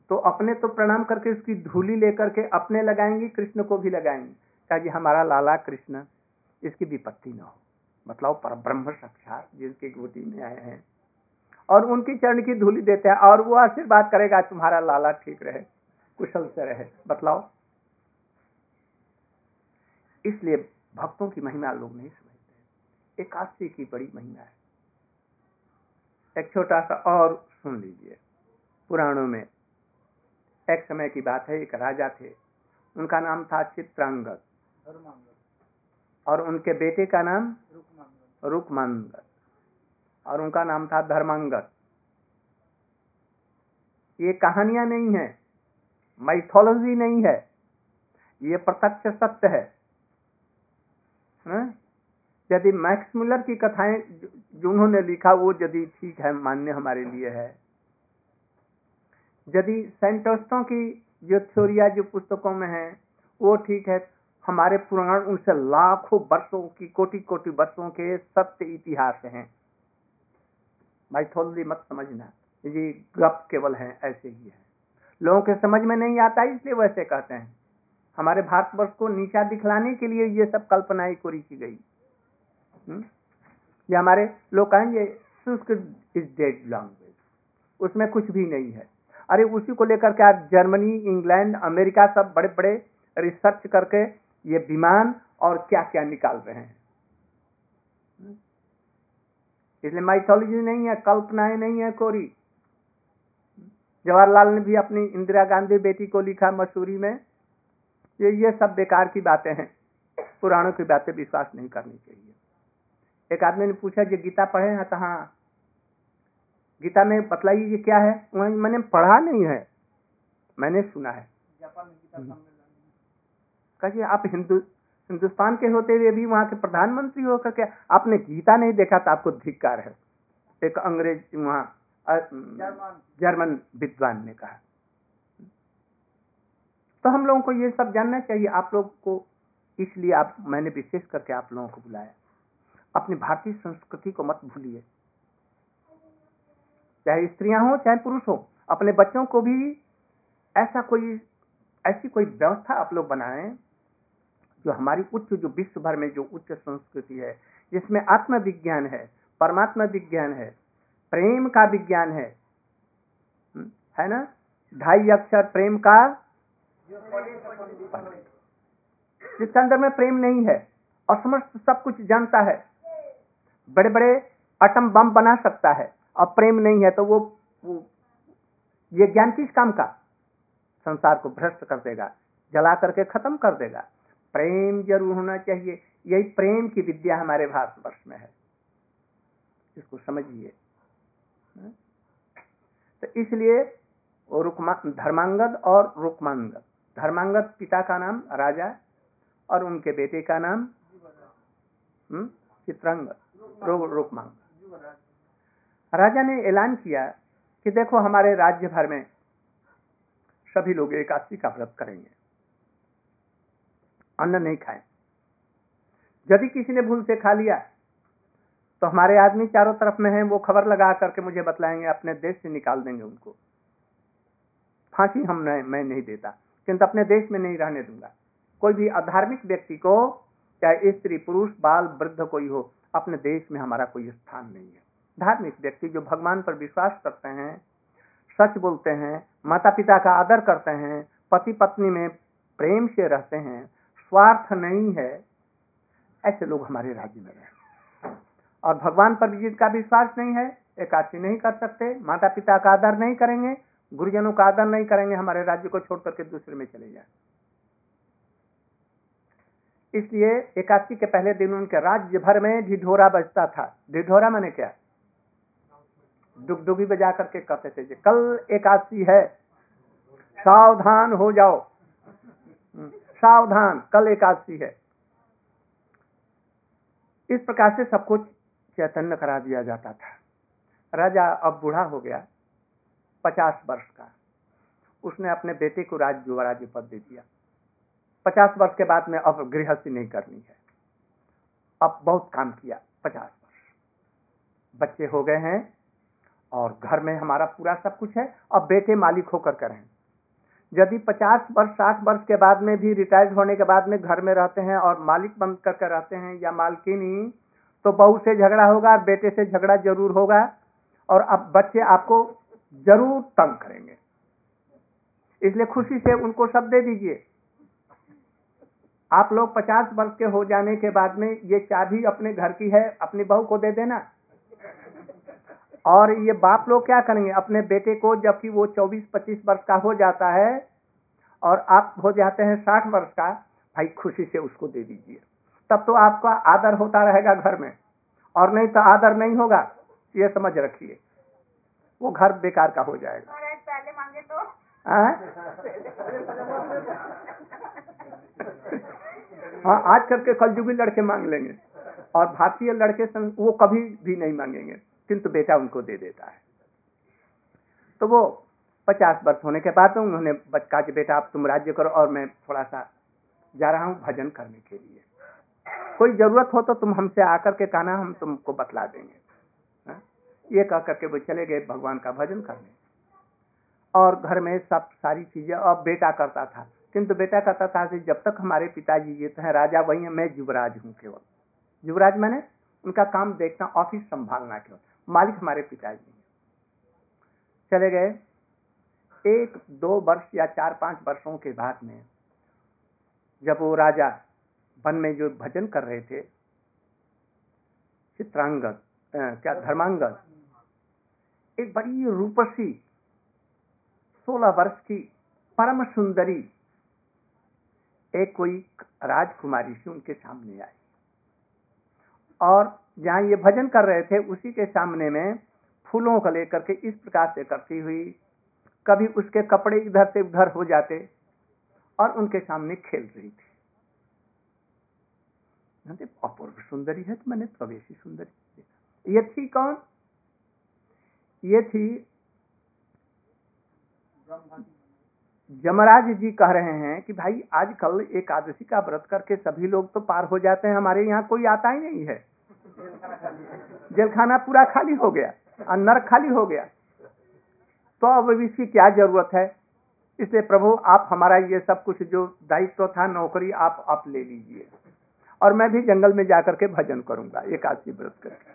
तो अपने तो प्रणाम करके उसकी धूली लेकर के अपने लगाएंगी, कृष्ण को भी लगाएंगी। क्या जी हमारा लाला कृष्ण, इसकी विपत्ति ना हो। मतलब पर ब्रह्म साक्षात जिसके गोदी में आए हैं, और उनकी चरण की धूली देते हैं और वो आशीर्वाद करेगा तुम्हारा लाला ठीक रहे, कुशल से रहे। बतलाओ, इसलिए भक्तों की महिमा लोग नहीं समझते, एकादशी की बड़ी महिमा है। एक छोटा सा और सुन लीजिए। पुराणों में एक समय की बात है, एक राजा थे, उनका नाम था चित्रांगद और उनके बेटे का नाम रुकमांगद और उनका नाम था धर्मांगद। ये कहानियां नहीं है, माइथोलॉजी नहीं है, ये प्रत्यक्ष सत्य है। यदि मैक्स मुलर की कथाएं जो उन्होंने लिखा वो यदि ठीक है, मान्य हमारे लिए है, यदि सेंटोस्टों की जो थ्योरिया जो पुस्तकों में है वो ठीक है, हमारे पुराण उनसे लाखों वर्षों की कोटि कोटि वर्षों के सत्य इतिहास हैं। माइथोलॉजी मत समझना, ये गप केवल हैं, ऐसे ही है। लोगों के समझ में नहीं आता इसलिए वैसे कहते हैं। हमारे भारतवर्ष को नीचा दिखलाने के लिए ये सब कल्पनाएं कोरी की गई। हुँ? ये हमारे लोग कहेंगे संस्कृत इज डेड लैंग्वेज, उसमें कुछ भी नहीं है। अरे उसी को लेकर के आज जर्मनी, इंग्लैंड, अमेरिका सब बड़े बड़े रिसर्च करके ये विमान और क्या क्या निकाल रहे हैं। इसलिए माइथोलॉजी नहीं है, कल्पनाएं नहीं है कोरी। जवाहरलाल ने भी अपनी इंदिरा गांधी बेटी को लिखा मसूरी में। ये ये सब बेकार की बातें हैं, पुराणों की बातें विश्वास नहीं करनी चाहिए। एक आदमी ने पूछा ये गीता पढ़े हैं? तो हाँ, गीता में बतलाइए ये क्या है। मैंने पढ़ा नहीं है, मैंने सुना है। कहिए आप हिंदू हिंदुस्तान के होते हुए भी वहाँ के प्रधानमंत्री होकर के आपने गीता नहीं देखा तो आपको धिक्कार है। एक अंग्रेज वहाँ जर्मन विद्वान ने कहा। तो हम लोगों को ये सब जानना चाहिए। आप लोगों को इसलिए आप मैंने विशेष करके आप लोगों को बुलाया। अपनी भारतीय संस्कृति को मत भूलिए, चाहे स्त्रियां हो चाहे पुरुष हो। अपने बच्चों को भी ऐसा कोई ऐसी कोई व्यवस्था आप लोग बनाएं जो हमारी उच्च जो विश्व भर में जो उच्च संस्कृति है, जिसमें आत्मविज्ञान है, परमात्मा विज्ञान है, प्रेम का विज्ञान है, है ना। ढाई अक्षर प्रेम का, जिसके अंदर में प्रेम नहीं है। और समस्त सब कुछ जानता है, बड़े बड़े एटम बम बना सकता है और प्रेम नहीं है, तो वो, वो ये ज्ञान किस काम का? संसार को भ्रष्ट कर देगा, जला करके खत्म कर देगा। प्रेम जरूर होना चाहिए। यही प्रेम की विद्या हमारे भारतवर्ष में है, इसको समझिए। तो इसलिए धर्मांगद और रुकमांगद, धर्मांगद पिता का नाम राजा और उनके बेटे का नाम चित्रांगद, रुकमांगद। राजा ने ऐलान किया कि देखो हमारे राज्य भर में सभी लोग एकादशी का व्रत करेंगे, अन्न नहीं खाएं। यदि किसी ने भूल से खा लिया तो हमारे आदमी चारों तरफ में हैं, वो खबर लगा करके मुझे बतलाएंगे, अपने देश से निकाल देंगे उनको। फांसी हम नहीं, मैं नहीं देता, किंतु अपने देश में नहीं रहने दूंगा। कोई भी अधार्मिक व्यक्ति को, चाहे स्त्री पुरुष बाल वृद्ध कोई हो, अपने देश में हमारा कोई स्थान नहीं है। धार्मिक व्यक्ति जो भगवान पर विश्वास करते हैं, सच बोलते हैं, माता पिता का आदर करते हैं, पति पत्नी में प्रेम से रहते हैं, स्वार्थ नहीं है, ऐसे लोग हमारे राज्य में रहे। और भगवान पर जिनका विश्वास नहीं है, एकादशी नहीं कर सकते, माता पिता का आदर नहीं करेंगे, गुरुजनों का आदर नहीं करेंगे, हमारे राज्य को छोड़ करके दूसरे में चले जाए। इसलिए एकादशी के पहले दिन उनके राज्य भर में ढिढोरा बजता था। ढिढोरा माने क्या? डुगडुगी बजा करके कहते थे कल एकादशी है, सावधान हो जाओ, सावधान, कल एकादशी है। इस प्रकार से सब कुछ चैतन्य करा दिया जाता था। राजा अब बूढ़ा हो गया, पचास वर्ष का। उसने अपने बेटे को राज्य राज्य पद दे दिया। पचास वर्ष के बाद में अब गृहस्थी नहीं करनी है, अब बहुत काम किया। पचास वर्ष बच्चे हो गए हैं और घर में हमारा पूरा सब कुछ है, अब बेटे मालिक होकर करें। यदि पचास वर्ष साठ वर्ष के बाद में भी रिटायर्ड होने के बाद में घर में रहते हैं और मालिक बंद करके रहते हैं या मालकिनी, तो बहू से झगड़ा होगा, बेटे से झगड़ा जरूर होगा और अब बच्चे आपको जरूर तंग करेंगे, इसलिए खुशी से उनको सब दे दीजिए। आप लोग पचास वर्ष के हो जाने के बाद में ये चाबी अपने घर की है, अपनी बहू को दे देना। और ये बाप लोग क्या करेंगे, अपने बेटे को जबकि वो चौबीस पच्चीस वर्ष का हो जाता है और आप हो जाते हैं साठ वर्ष का, भाई खुशी से उसको दे दीजिए, तब तो आपका आदर होता रहेगा घर में, और नहीं तो आदर नहीं होगा, ये समझ रखिए, वो घर बेकार का हो जाएगा। पहले मांगे तो हाँ, आज करके कल जुगी लड़के मांग लेंगे और भारतीय लड़के वो कभी भी नहीं मांगेंगे, किंतु बेटा उनको दे देता है। तो वो पचास वर्ष होने के बाद उन्होंने कहा कि बेटा आप तुम राज्य करो और मैं थोड़ा सा जा रहा हूँ भजन करने के लिए, कोई जरूरत हो तो तुम हमसे आकर के कहना, हम तुमको बतला देंगे। हा? ये कह करके वो चले गए भगवान का भजन करने, और घर में सब सारी चीजें अब बेटा करता था, किंतु बेटा कहता था कि जब तक हमारे पिताजी जीते हैं, राजा वही है, मैं युवराज हूँ केवल। युवराज मैंने उनका काम देखना, ऑफिस संभालना, केवल मालिक हमारे पिताजी। चले गए, एक दो वर्ष या चार पांच वर्षों के बाद में जब वो राजा वन में जो भजन कर रहे थे, चित्रांगद क्या धर्मांगद, एक बड़ी रूपसी सोलह वर्ष की परम सुंदरी एक कोई राजकुमारी से उनके सामने आई, और जहाँ ये भजन कर रहे थे उसी के सामने में फूलों को लेकर के इस प्रकार से करती हुई, कभी उसके कपड़े इधर से उधर हो जाते और उनके सामने खेल रही थी। अपूर्व सुंदरी है, तो मैंने प्रवेशी सुंदरी। ये थी कौन? ये थी जमराज जी। कह रहे हैं कि भाई आजकल एकादशी का व्रत करके सभी लोग तो पार हो जाते हैं, हमारे यहाँ कोई आता ही नहीं है, जेलखाना पूरा खाली हो गया, अन्नर खाली हो गया, तो अब इसकी क्या जरूरत है, इसलिए प्रभु आप हमारा ये सब कुछ जो दायित्व तो था, नौकरी आप आप ले लीजिए, और मैं भी जंगल में जाकर के भजन करूंगा एकादशी व्रत करके।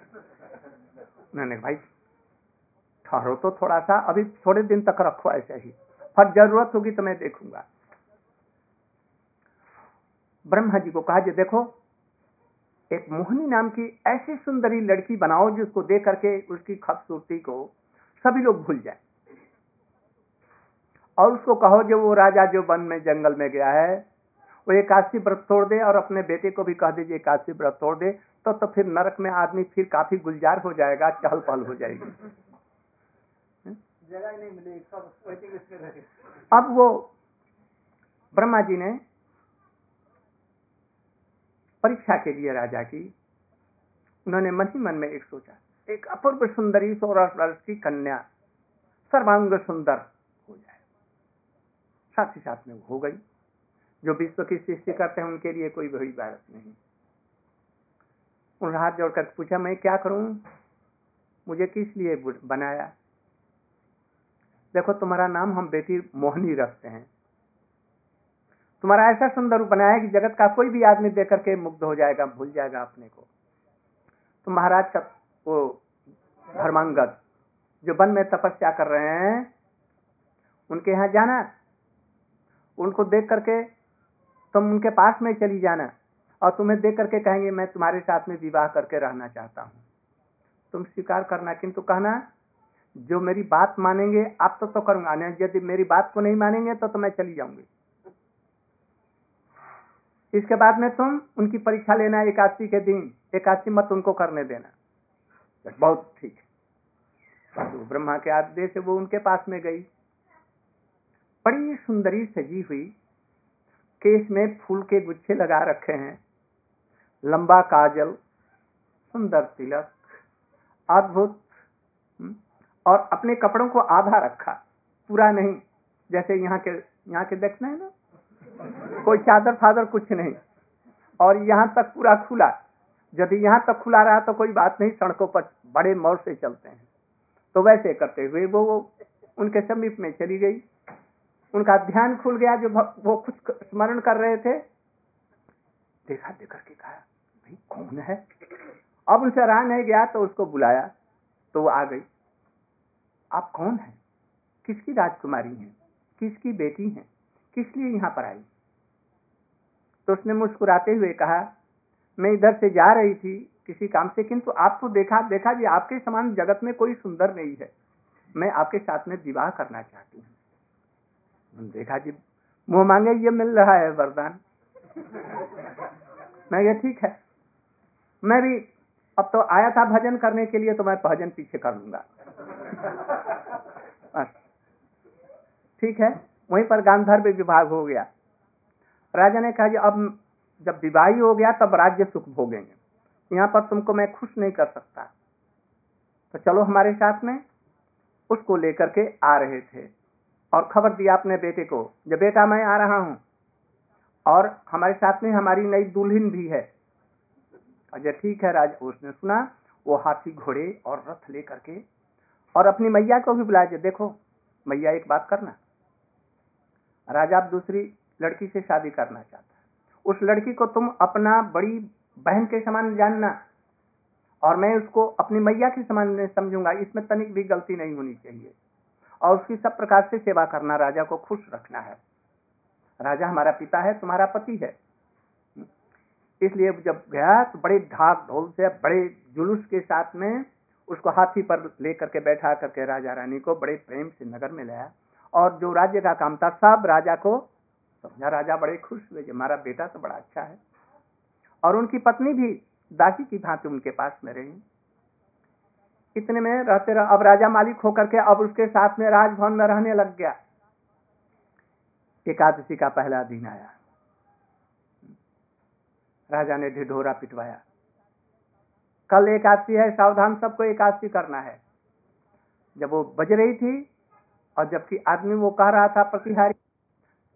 मैंने भाई ठहरो तो थोड़ा सा, अभी थोड़े दिन तक रखो ऐसे ही, फिर जरूरत होगी तो मैं देखूंगा। ब्रह्मा जी को कहा जी देखो, एक मोहिनी नाम की ऐसी सुंदरी लड़की बनाओ जिसको देख करके उसकी खूबसूरती को सभी लोग भूल जाए, और उसको कहो जो वो राजा जो वन में जंगल में गया है वो एकादशी व्रत तोड़ दे, और अपने बेटे को भी कह दीजिए एकादशी व्रत तोड़ दे, तो तो फिर नरक में आदमी फिर काफी गुलजार हो जाएगा, चहल पहल हो जाएगी, जगह नहीं मिलेगी। अब वो ब्रह्मा जी ने परीक्षा के लिए राजा की, उन्होंने मन ही मन में एक सोचा, एक अपूर्व सुंदरी सोलह वर्ष की कन्या सर्वांग सुंदर हो जाए, साथ ही साथ में हो गई, जो विश्व की सृष्टि करते हैं उनके लिए कोई बड़ी बात नहीं। उन्होंने हाथ जोड़कर पूछा, मैं क्या करूं, मुझे किस लिए बनाया, देखो तुम्हारा नाम हम बेटी मोहिनी रखते हैं, तुम्हारा ऐसा सुंदर रूप बनाया कि जगत का कोई भी आदमी देख करके मुग्ध हो जाएगा, भूल जाएगा अपने को। तो महाराज वो धर्मांगद जो वन में तपस्या कर रहे हैं, उनके यहाँ जाना, उनको देख करके तुम उनके पास में चली जाना, और तुम्हें देख करके कहेंगे मैं तुम्हारे साथ में विवाह करके रहना चाहता हूँ, तुम स्वीकार करना, किंतु कहना जो मेरी बात मानेंगे आप तो, तो करूँगा, यदि मेरी बात को नहीं मानेंगे तो, तो मैं चली जाऊँगी। इसके बाद में तुम उनकी परीक्षा लेना एकादशी के दिन, एकादशी मत उनको करने देना। बहुत ठीक है, तो ब्रह्मा के आदेश से वो उनके पास में गई, बड़ी सुंदरी सजी हुई, केस में फूल के गुच्छे लगा रखे हैं, लंबा काजल, सुंदर तिलक, अद्भुत, और अपने कपड़ों को आधा रखा, पूरा नहीं, जैसे यहाँ के यहाँ के देखना है ना, कोई चादर फादर कुछ नहीं, और यहाँ तक पूरा खुला, यदि यहाँ तक खुला रहा तो कोई बात नहीं, सड़कों पर बड़े मौज से चलते हैं, तो वैसे करते हुए वो, वो उनके समीप में चली गई, उनका ध्यान खुल गया, जो वो कुछ स्मरण कर रहे थे, देखा देखा के कहा भाई कौन है। अब उनसे रहा नहीं गया तो उसको बुलाया, तो वो आ गई, आप कौन हैं, किसकी राजकुमारी हैं, किसकी बेटी हैं, किस लिए यहाँ पर आई? तो उसने मुस्कुराते हुए कहा, मैं इधर से जा रही थी किसी काम से, किंतु आपको देखा देखा जी आपके समान जगत में कोई सुंदर नहीं है, मैं आपके साथ में विवाह करना चाहती हूँ। देखा जी मुंह मांगे ये मिल रहा है वरदान। मैं ये ठीक है, मैं भी अब तो आया था भजन करने के लिए, तो मैं भजन पीछे कर लूंगा। ठीक है, वहीं पर गांधर्व विभाग हो गया। राजा ने कहा जी अब जब विवाही हो गया तब राज्य सुख भोगेंगे, यहाँ पर तुमको मैं खुश नहीं कर सकता, तो चलो हमारे साथ में। उसको लेकर के आ रहे थे और खबर दिया अपने बेटे को, जब बेटा मैं आ रहा हूँ और हमारे साथ में हमारी नई दुल्हन भी है। अच्छा ठीक है राज, उसने सुना। वो हाथी घोड़े और रथ लेकर के और अपनी मैया को भी बुलाया, देखो मैया एक बात करना, राजा आप दूसरी लड़की से शादी करना चाहता है, उस लड़की को तुम अपना बड़ी बहन के समान जानना और मैं उसको अपनी मैया के समान समझूंगा, इसमें तनिक भी गलती नहीं होनी चाहिए, और उसकी सब प्रकार से सेवा करना, राजा को खुश रखना है, राजा हमारा पिता है, तुम्हारा पति है। इसलिए जब गया तो बड़े ढाक ढोल से बड़े जुलूस के साथ में उसको हाथी पर ले करके बैठा करके राजा रानी को बड़े प्रेम से नगर में लाया, और जो राज्य का काम था सब राजा को समझा। राजा बड़े खुश हुए, हमारा बेटा तो बड़ा अच्छा है। और उनकी पत्नी भी दासी की भांति उनके पास में रही। इतने में रहते रह, अब राजा मालिक होकर के अब उसके साथ में राजभवन में रहने लग गया। एकादशी का पहला दिन आया, राजा ने ढिढोरा पिटवाया, कल एकादशी है, सावधान सबको एकादशी करना है। जब वो बज रही थी और जबकि आदमी वो कह रहा था प्रतिहारी,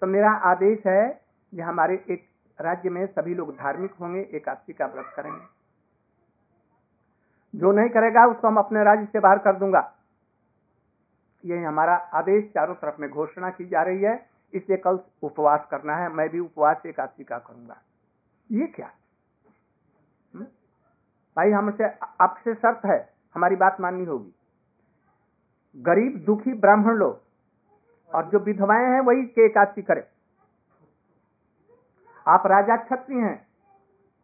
तो मेरा आदेश है कि हमारे एक राज्य में सभी लोग धार्मिक होंगे, एकादशी का व्रत करेंगे, जो नहीं करेगा उसको हम अपने राज्य से बाहर कर दूंगा, यही हमारा आदेश चारों तरफ में घोषणा की जा रही है। इसलिए कल उपवास करना है, मैं भी उपवास एकादशी का करूंगा। ये क्या हुँ? भाई हमसे आपसे शर्त है, हमारी बात माननी होगी। गरीब दुखी ब्राह्मण लोग और जो विधवाएं हैं वही एकादशी करें। आप राजा क्षत्रिय हैं,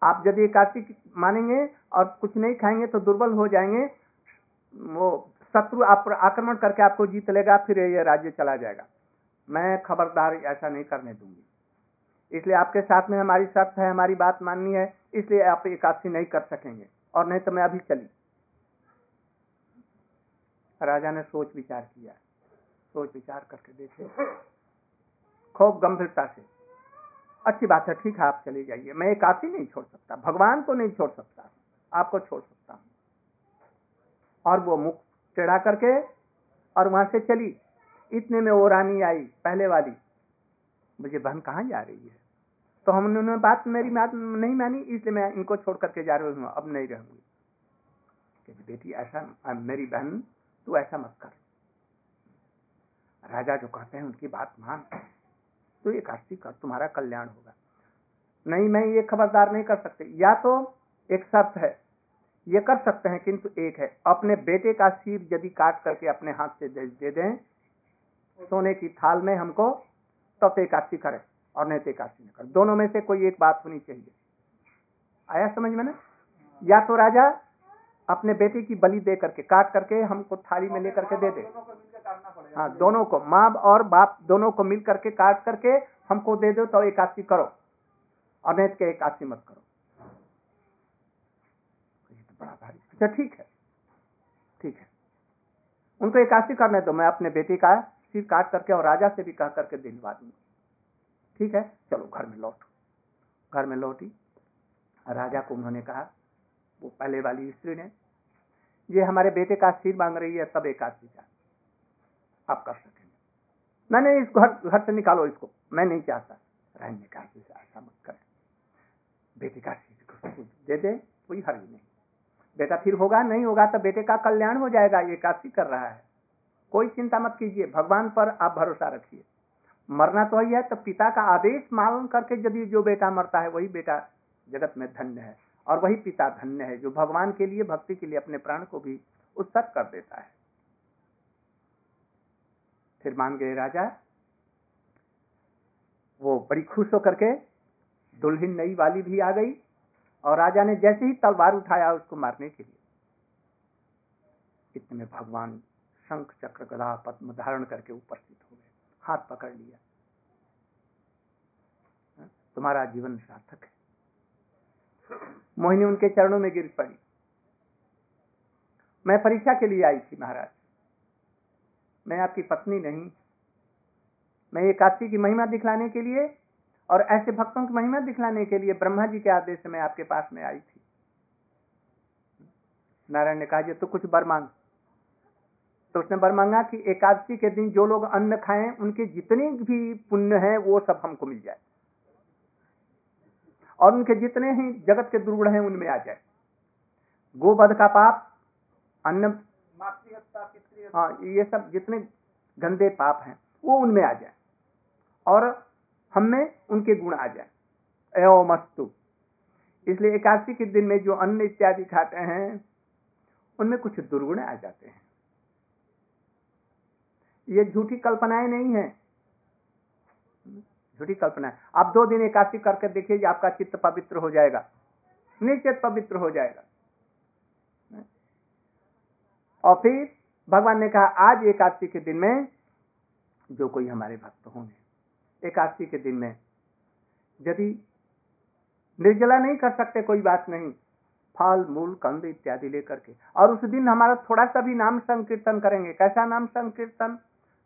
आप यदि एकादशी मानेंगे और कुछ नहीं खाएंगे तो दुर्बल हो जाएंगे, वो शत्रु आप पर आक्रमण करके आपको जीत लेगा, फिर ये राज्य चला जाएगा। मैं खबरदार ऐसा नहीं करने दूंगी, इसलिए आपके साथ में हमारी शर्त है, हमारी बात माननी है, इसलिए आप एकादशी नहीं कर सकेंगे, और नहीं तो मैं अभी चली। राजा ने सोच विचार किया, सोच विचार करके देखे खूब गंभीरता से, अच्छी बात है, ठीक है आप चले जाइए, मैं एकादशी नहीं छोड़ सकता, भगवान को नहीं छोड़ सकता, आपको छोड़ सकता हूँ। और वो मुख टेढ़ा करके और वहां से चली। इतने में वो रानी आई पहले वाली, मुझे बहन कहाँ जा रही है, तो हमने उन्होंने बात मेरी बात नहीं मानी, इसलिए मैं इनको छोड़ करके जा रही हूँ, अब नहीं रहूंगी। बेटी ऐसा मेरी बहन तू ऐसा मत कर, राजा जो कहते हैं उनकी बात मान, तू एकादशी कर, तुम्हारा कल्याण होगा। नहीं मैं ये खबरदार नहीं कर सकते, या तो एक शर्त है, ये कर सकते हैं किंतु एक है, अपने बेटे का सिर यदि काट करके अपने हाथ से दे दें सोने की थाल में हमको, तब तो एकादशी करें, और नहीं तो एकादशी न कर, दोनों में से कोई एक बात होनी चाहिए। आया समझ में ना? या तो राजा अपने बेटे की बलि दे करके काट करके हमको थाली में लेकर के दे दे, हाँ दोनों को, माँ और बाप दोनों को मिल करके काट करके हमको दे दो, तो एकादशी करो, और नहीं तो एकादशी मत करो। बड़ा भारी, अच्छा ठीक है, ठीक है उनको एकादशी करने दो, मैं अपने बेटे का सिर काट करके और राजा से भी कह करके दिलवा दूंगा। ठीक है चलो घर में लौटो। घर में लौटी, राजा को उन्होंने कहा वो पहले वाली स्त्री ने, ये हमारे बेटे का सिर मांग रही है, तब एकादशी का आप कर सकेंगे। नहीं नहीं, इस घर घर से निकालो इसको, मैं नहीं चाहता। रानी ने कहा ऐसा मत कर, बेटे का सिर दे दे, कोई हर्ज नहीं, बेटा फिर होगा नहीं होगा तो बेटे का कल्याण हो जाएगा, ये एकादशी कर रहा है, कोई चिंता मत कीजिए, भगवान पर आप भरोसा रखिए, मरना तो ही है, तो पिता का आदेश मालूम करके यदि जो बेटा मरता है वही बेटा जगत में धन्य है, और वही पिता धन्य है जो भगवान के लिए भक्ति के लिए अपने प्राण को भी उत्सर्ग कर देता है। फिर मानगेय राजा वो बड़ी खुश होकर के, दुल्हन नई वाली भी आ गई और राजा ने जैसे ही तलवार उठाया उसको मारने के लिए, इतने में भगवान शंख चक्र गदा पद्म धारण करके उपस्थित हो गए, हाथ पकड़ लिया, तुम्हारा जीवन सार्थक है। मोहिनी उनके चरणों में गिर पड़ी। मैं परीक्षा के लिए आई थी महाराज, मैं आपकी पत्नी नहीं, मैं एकादशी की महिमा दिखलाने के लिए और ऐसे भक्तों की महिमा दिखलाने के लिए ब्रह्मा जी के आदेश से मैं आपके पास में आई थी। नारायण ने कहा, ये तो कुछ वर मांग। तो उसने वर मांगा कि एकादशी के दिन जो लोग अन्न खाएं उनके जितने भी पुण्य हैं वो सब हमको मिल जाए और उनके जितने ही जगत के दुर्गुण हैं उनमें आ जाए। गोवध का पाप, अन्न, हाँ, ये सब जितने गंदे पाप हैं वो उनमें आ जाए और हमें उनके गुण आ जाए। एवं अस्तु। इसलिए एकादशी के दिन में जो अन्न इत्यादि खाते हैं उनमें कुछ दुर्गुण आ जाते हैं। ये झूठी कल्पनाएं नहीं है, झूठी कल्पनाएं। आप दो दिन एकादशी करके देखिए, आपका चित्त पवित्र हो जाएगा, निश्चित पवित्र हो जाएगा। और फिर भगवान ने कहा, आज एकादशी के दिन में जो कोई हमारे भक्त होंगे, एकादशी के दिन में यदि निर्जला नहीं कर सकते कोई बात नहीं, फल मूल कंद इत्यादि लेकर के, और उस दिन हमारा थोड़ा सा भी नाम संकीर्तन करेंगे। कैसा नाम संकीर्तन?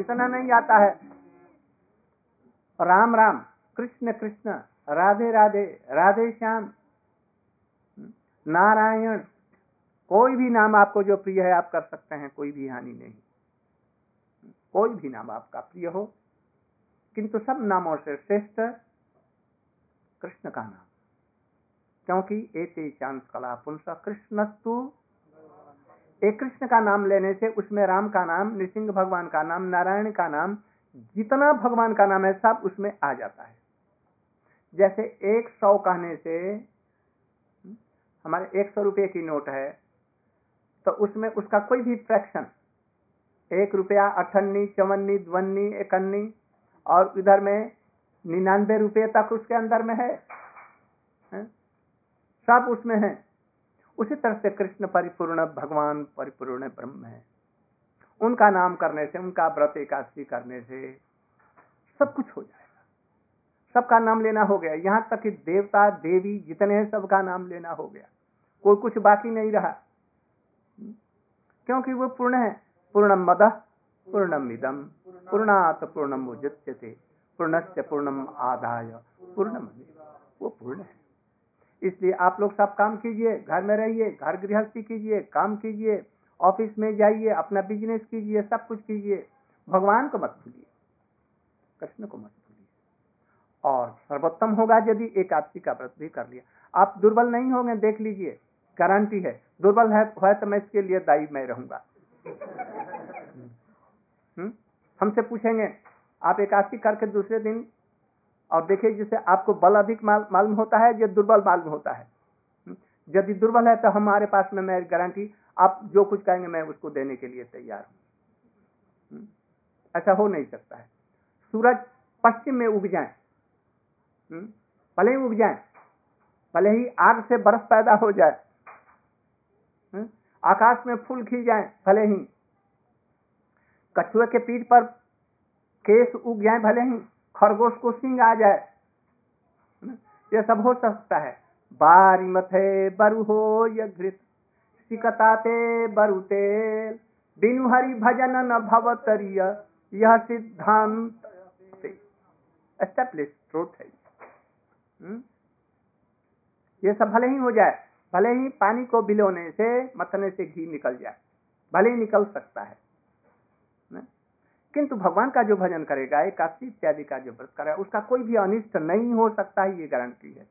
इतना नहीं आता है। राम राम, कृष्ण कृष्ण, राधे राधे, राधे श्याम, नारायण, कोई भी नाम आपको जो प्रिय है आप कर सकते हैं, कोई भी हानि नहीं। कोई भी नाम आपका प्रिय हो, किंतु सब नामों से श्रेष्ठ कृष्ण का नाम, क्योंकि एते चांस कला पुंसा कृष्णस्तु। एक कृष्ण का नाम लेने से उसमें राम का नाम, नृसिंह भगवान का नाम, नारायण का नाम, जितना भगवान का नाम है सब उसमें आ जाता है। जैसे एक सौ कहने से, हमारे एक सौ रुपये की नोट है तो उसमें उसका कोई भी फ्रैक्शन, एक रुपया, अठन्नी, चवन्नी, ध्वन्नी, इकन्नी और इधर में निन्यानवे रुपये तक उसके अंदर में है, है? सब उसमें है। उसी तरह से कृष्ण परिपूर्ण भगवान परिपूर्ण ब्रह्म है। उनका नाम करने से, उनका व्रत एकादशी करने से सब कुछ हो जाएगा। सबका नाम लेना हो गया, यहाँ तक कि देवता देवी जितने हैं सबका नाम लेना हो गया, कोई कुछ बाकी नहीं रहा, क्योंकि वो पूर्ण है। पूर्णम मदः पूर्णमिदं पूर्णात् पूर्णमुदच्यते पूर्णस्य पूर्णम आदाय पूर्णमेव। वो पूर्ण है। इसलिए आप लोग सब काम कीजिए, घर में रहिए, घर गृहस्थी कीजिए, काम कीजिए, ऑफिस में जाइए, अपना बिजनेस कीजिए, सब कुछ कीजिए, भगवान को मत भूलिए, कृष्ण को मत भूलिए। और सर्वोत्तम होगा यदि एकादशी का व्रत भी कर लिया। आप दुर्बल नहीं होंगे, देख लीजिए, गारंटी है। दुर्बल है तो मैं इसके लिए दायी मैं रहूंगा। हमसे पूछेंगे आप एकादशी करके दूसरे दिन, और देखिए जिसे आपको बल अधिक मालूम होता है या दुर्बल मालूम होता है। यदि दुर्बल है तो हमारे पास में, मैं गारंटी, आप जो कुछ कहेंगे मैं उसको देने के लिए तैयार हूँ। ऐसा हो नहीं सकता है। सूरज पश्चिम में उग जाए, भले ही उग जाए, भले ही आग से बर्फ पैदा हो जाए, आकाश में फूल खिल जाए, भले ही कछुए के पीठ पर केस उग जाए, भले ही खरगोश को सिंह आ जाए, यह सब हो सकता है। बारी मथे बरु हो या घृत सिकताते बरुते बिनु हरि भजन न भवतरिय, यह सिद्धांत एस्टैब्लिश्ड ट्रूथ है। यह सब भले ही हो जाए, भले ही पानी को भिगोने से, मथने से घी निकल जाए, भले ही निकल सकता है न? किंतु भगवान का जो भजन करेगा, एकादशी इत्यादि का जो व्रत करेगा, उसका कोई भी अनिष्ट नहीं हो सकता है, ये गारंटी है।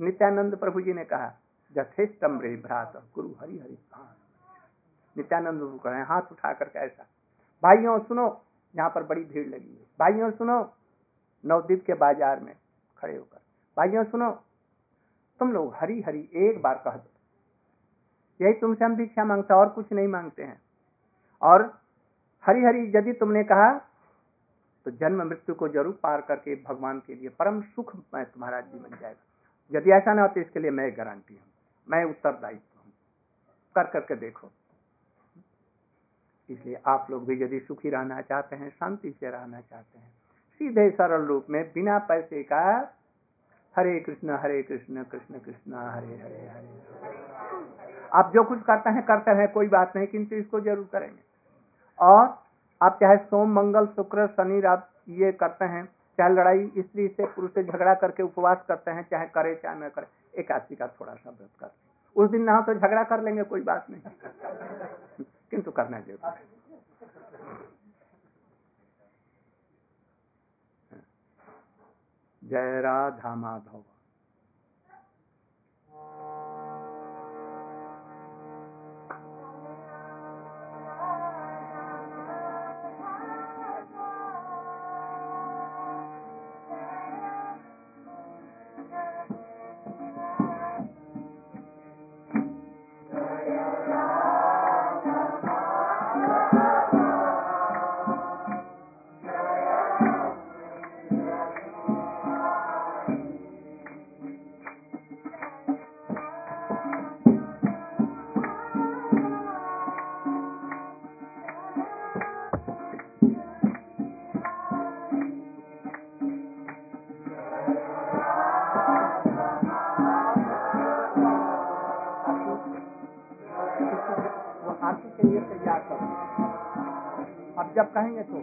नित्यानंद प्रभु जी ने कहा यथेष्टम रे भ्रात गुरु हरि हरि। नित्यानंद प्रभु कह रहे हैं हाथ उठा करके ऐसा, भाइयों सुनो, यहाँ पर बड़ी भीड़ लगी है, भाइयों सुनो, नवदीप के बाजार में खड़े होकर, भाइयों सुनो, तुम लोग हरी हरी एक बार कह दो, यही तुमसे हम भिक्षा मांगते और कुछ नहीं मांगते हैं। और हरी हरी यदि तुमने कहा तो जन्म मृत्यु को जरूर पार करके भगवान के लिए परम सुख में तुम्हारा जीवन जाएगा। यदि ऐसा ना हो तो इसके लिए मैं गारंटी हूँ, मैं उत्तरदायित्व हूँ, कर करके देखो। इसलिए आप लोग भी यदि सुखी रहना चाहते हैं, शांति से रहना चाहते हैं, सीधे सरल रूप में बिना पैसे का हरे कृष्ण हरे कृष्ण कृष्ण कृष्ण हरे हरे हरे। आप जो कुछ करते हैं करते हैं, कोई बात नहीं, किंतु इसको जरूर करेंगे। और आप चाहे सोम मंगल शुक्र शनि आप ये करते हैं, चाहे लड़ाई स्त्री से पुरुष से झगड़ा करके उपवास करते हैं, चाहे करे चाहे न करे, एकादशी का थोड़ा सा व्रत करते हैं। उस दिन ना हो तो झगड़ा कर लेंगे, कोई बात नहीं, किंतु करना जरूर। जय राधा माधव। जब कहेंगे तो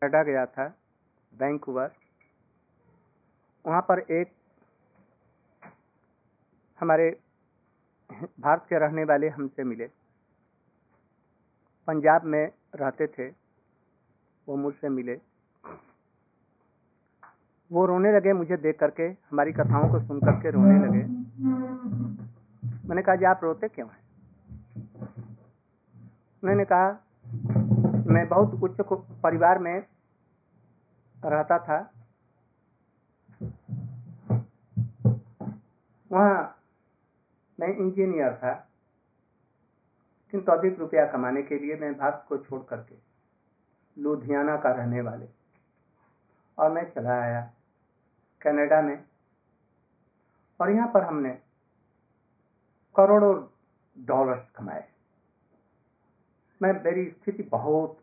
कनाडा गया था, वैंकूवर। वहाँ पर एक हमारे भारत के रहने वाले हमसे मिले, पंजाब में रहते थे, वो मुझसे मिले। वो रोने लगे मुझे देख करके, हमारी कथाओं को सुन करके रोने लगे। मैंने कहा जी आप रोते क्यों हैं? उन्होंने कहा मैं बहुत उच्च परिवार में रहता था, वहाँ मैं इंजीनियर था, किंतु अधिक रुपया कमाने के लिए मैं भारत को छोड़ करके लुधियाना का रहने वाले और मैं चला आया कनाडा में। और यहाँ पर हमने करोड़ों डॉलर्स कमाए। मैं मेरी स्थिति बहुत,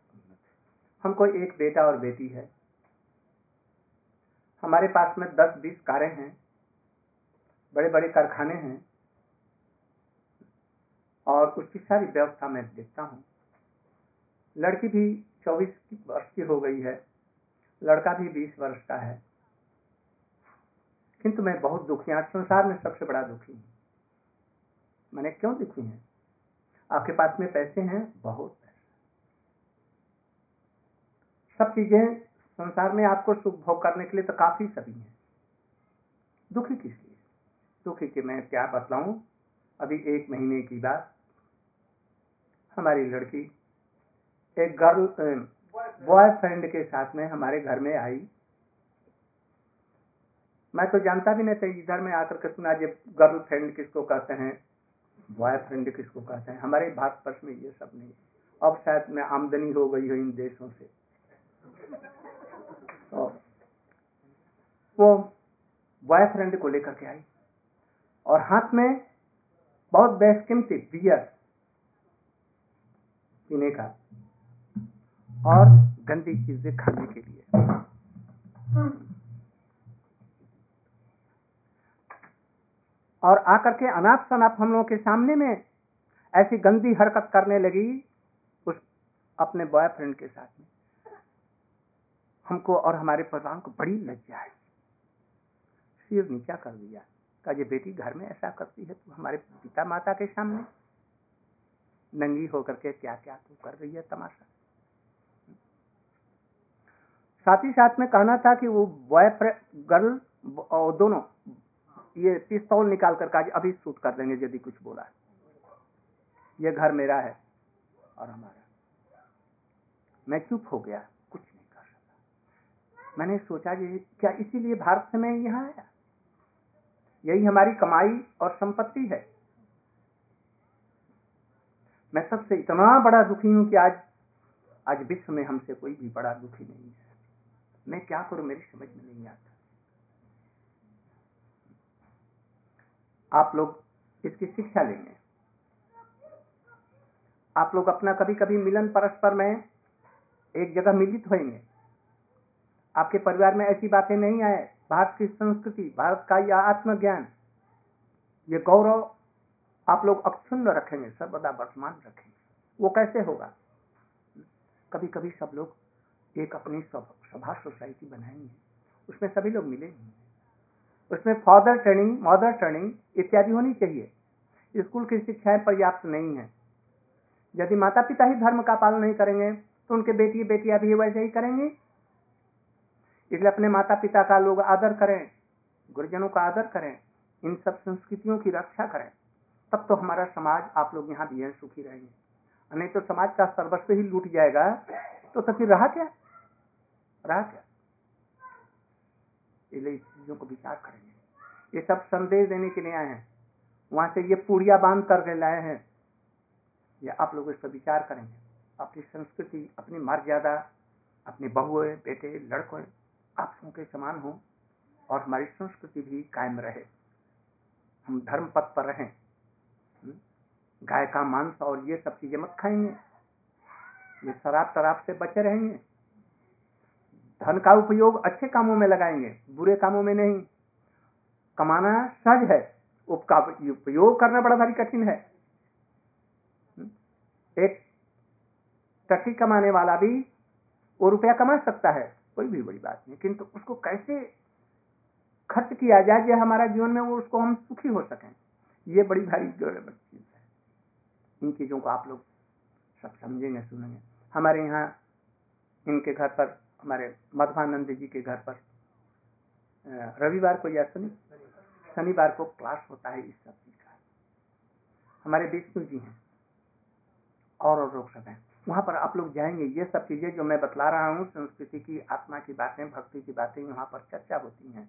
हमको एक बेटा और बेटी है, हमारे पास में दस बीस कारें हैं, बड़े बड़े कारखाने हैं और उसकी सारी व्यवस्था मैं देखता हूँ। लड़की भी चौबीस वर्ष की हो गई है, लड़का भी बीस वर्ष का है, किंतु मैं बहुत दुखी हूँ। संसार में सबसे बड़ा दुखी हूँ। मैंने क्यों दुखी है? आपके पास में पैसे हैं, बहुत पैसे, सब चीजें संसार में आपको सुख भोग करने के लिए तो काफी सभी हैं, दुखी किस लिए? दुखी कि मैं क्या बतलाऊं। अभी एक महीने की बात, हमारी लड़की एक गर्ल बॉयफ्रेंड के साथ में हमारे घर में आई। मैं तो जानता भी नहीं था, इधर में आकर के सुना जब गर्लफ्रेंड किसको कहते हैं, बॉयफ्रेंड किसको कहते हैं। हमारे भारतवर्ष में ये सब नहीं। अब शायद में आमदनी हो गई हो इन देशों से। तो वो बॉयफ्रेंड को लेकर के आई और हाथ में बहुत बेशकीमती बियर पीने का और गंदी चीजें खाने के लिए। और आकर के अनाप शनाप हम लोगों के सामने में ऐसी गंदी हरकत करने लगी उस अपने बॉयफ्रेंड के साथ में। हमको और हमारे परिवार को बड़ी लज्जा है, सिर नीचा कर दिया। कहा ये बेटी घर में ऐसा करती है, तू हमारे पिता माता के सामने नंगी होकर के क्या क्या तू कर रही है तमाशा। साथ ही साथ में कहना था कि वो बॉयफ्रेंड गर्ल और दोनों ये पिस्तौल निकाल कर कहा अभी शूट कर देंगे यदि कुछ बोला। ये घर मेरा है और हमारा। मैं चुप हो गया, कुछ नहीं कर सकता। मैंने सोचा ये क्या इसीलिए भारत से मैं यहाँ आया? यही हमारी कमाई और संपत्ति है। मैं सबसे इतना बड़ा दुखी हूं कि आज आज विश्व में हमसे कोई भी बड़ा दुखी नहीं है। मैं क्या करूं, मेरी समझ में नहीं आता। आप लोग इसकी शिक्षा लेंगे। आप लोग अपना कभी कभी मिलन परस्पर में एक जगह मिलित होंगे। आपके परिवार में ऐसी बातें नहीं आए। भारत की संस्कृति, भारत का यह आत्मज्ञान, ये गौरव आप लोग अक्षुण्ण रखेंगे, सर्वदा वर्तमान रखेंगे। वो कैसे होगा? कभी कभी सब लोग एक अपनी सभा सोसाइटी बनाएंगे, उसमें सभी लोग मिलेंगे। उसमें फादर ट्रेनिंग, मदर ट्रेनिंग इत्यादि होनी चाहिए। स्कूल की शिक्षाएं पर्याप्त नहीं है। यदि माता पिता ही धर्म का पालन नहीं करेंगे तो उनके बेटी बेटियां भी वैसे ही करेंगे। इसलिए अपने माता पिता का लोग आदर करें, गुरुजनों का आदर करें, इन सब संस्कृतियों की रक्षा करें, तब तो हमारा समाज, आप लोग यहाँ भी हैं, सुखी रहेंगे। नहीं तो समाज का सर्वस्व ही लूट जाएगा तो तक रहा क्या, रहा क्या? इसलिए चीजों को विचार करेंगे। ये सब संदेश देने के लिए आए हैं। वहां से ये पूड़िया बांध करके लाए हैं। ये आप लोग इस पर विचार करेंगे, अपनी संस्कृति, अपनी मर्यादा, अपने बहुए बेटे लड़कों आप सबके समान हो और हमारी संस्कृति भी कायम रहे, हम धर्म पथ पर रहें। गाय का मांस और ये सब चीजें मत खाएंगे, ये शराब तराब से बचे रहेंगे। धन का उपयोग अच्छे कामों में लगाएंगे, बुरे कामों में नहीं। कमाना सहज है, उसका उपयोग करना बड़ा भारी कठिन है। एक टट्टी कमाने वाला भी वो रुपया कमा सकता है, कोई भी बड़ी बात नहीं, किंतु उसको कैसे खर्च किया जाए जो हमारा जीवन में वो उसको हम सुखी हो सकें, ये बड़ी भारी चीज है। इन चीजों को आप लोग सब समझेंगे, सुनेंगे। हमारे यहाँ इनके घर पर, हमारे मधवानंद जी के घर पर रविवार को या शनि शनिवार को क्लास होता है इस सब चीज का। हमारे विष्णु जी हैं और, और लोग सब हैं। वहाँ पर आप लोग जाएंगे, ये सब चीजें जो मैं बतला रहा हूँ, संस्कृति की, आत्मा की बातें, भक्ति की बातें यहाँ पर चर्चा होती हैं।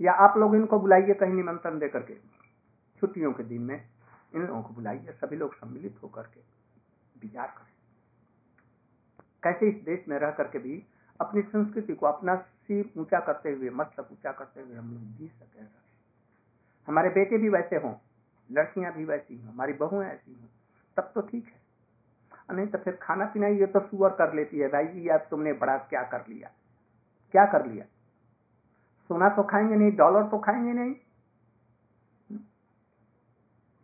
या आप लोग इनको बुलाइए कहीं निमंत्रण दे करके छुट्टियों के दिन में, इन लोगों को बुलाइए, सभी लोग सम्मिलित होकर के विचार करें कैसे इस देश में रह करके भी अपनी संस्कृति को, अपना सिर ऊंचा करते हुए, मस्तक ऊंचा करते हुए हम लोग जी सके रहे। हमारे बेटे भी वैसे हों, लड़कियां भी वैसी हों, हमारी बहुएं ऐसी हों, तब तो ठीक है, नहीं तो फिर खाना पीना ये तो सुअर कर लेती है, भाई जी यार तुमने बड़ा क्या कर लिया, क्या कर लिया, सोना तो खाएंगे नहीं, डॉलर तो खाएंगे नहीं।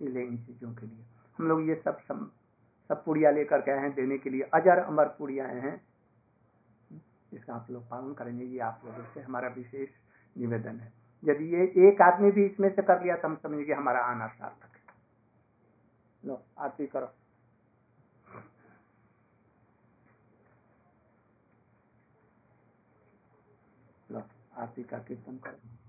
इन चीजों के लिए हम लोग ये सब सब, सब पूड़िया लेकर के आए हैं देने के लिए, अजर अमर पूड़िया आए हैं, इसका आप लोग पालन करेंगे, ये आप लोगों से हमारा विशेष निवेदन है। यदि ये एक आदमी भी इसमें से कर लिया तो हम समझेंगे हमारा आना सार्थक है। लो आरती करो। लो आरती का कीर्तन करो।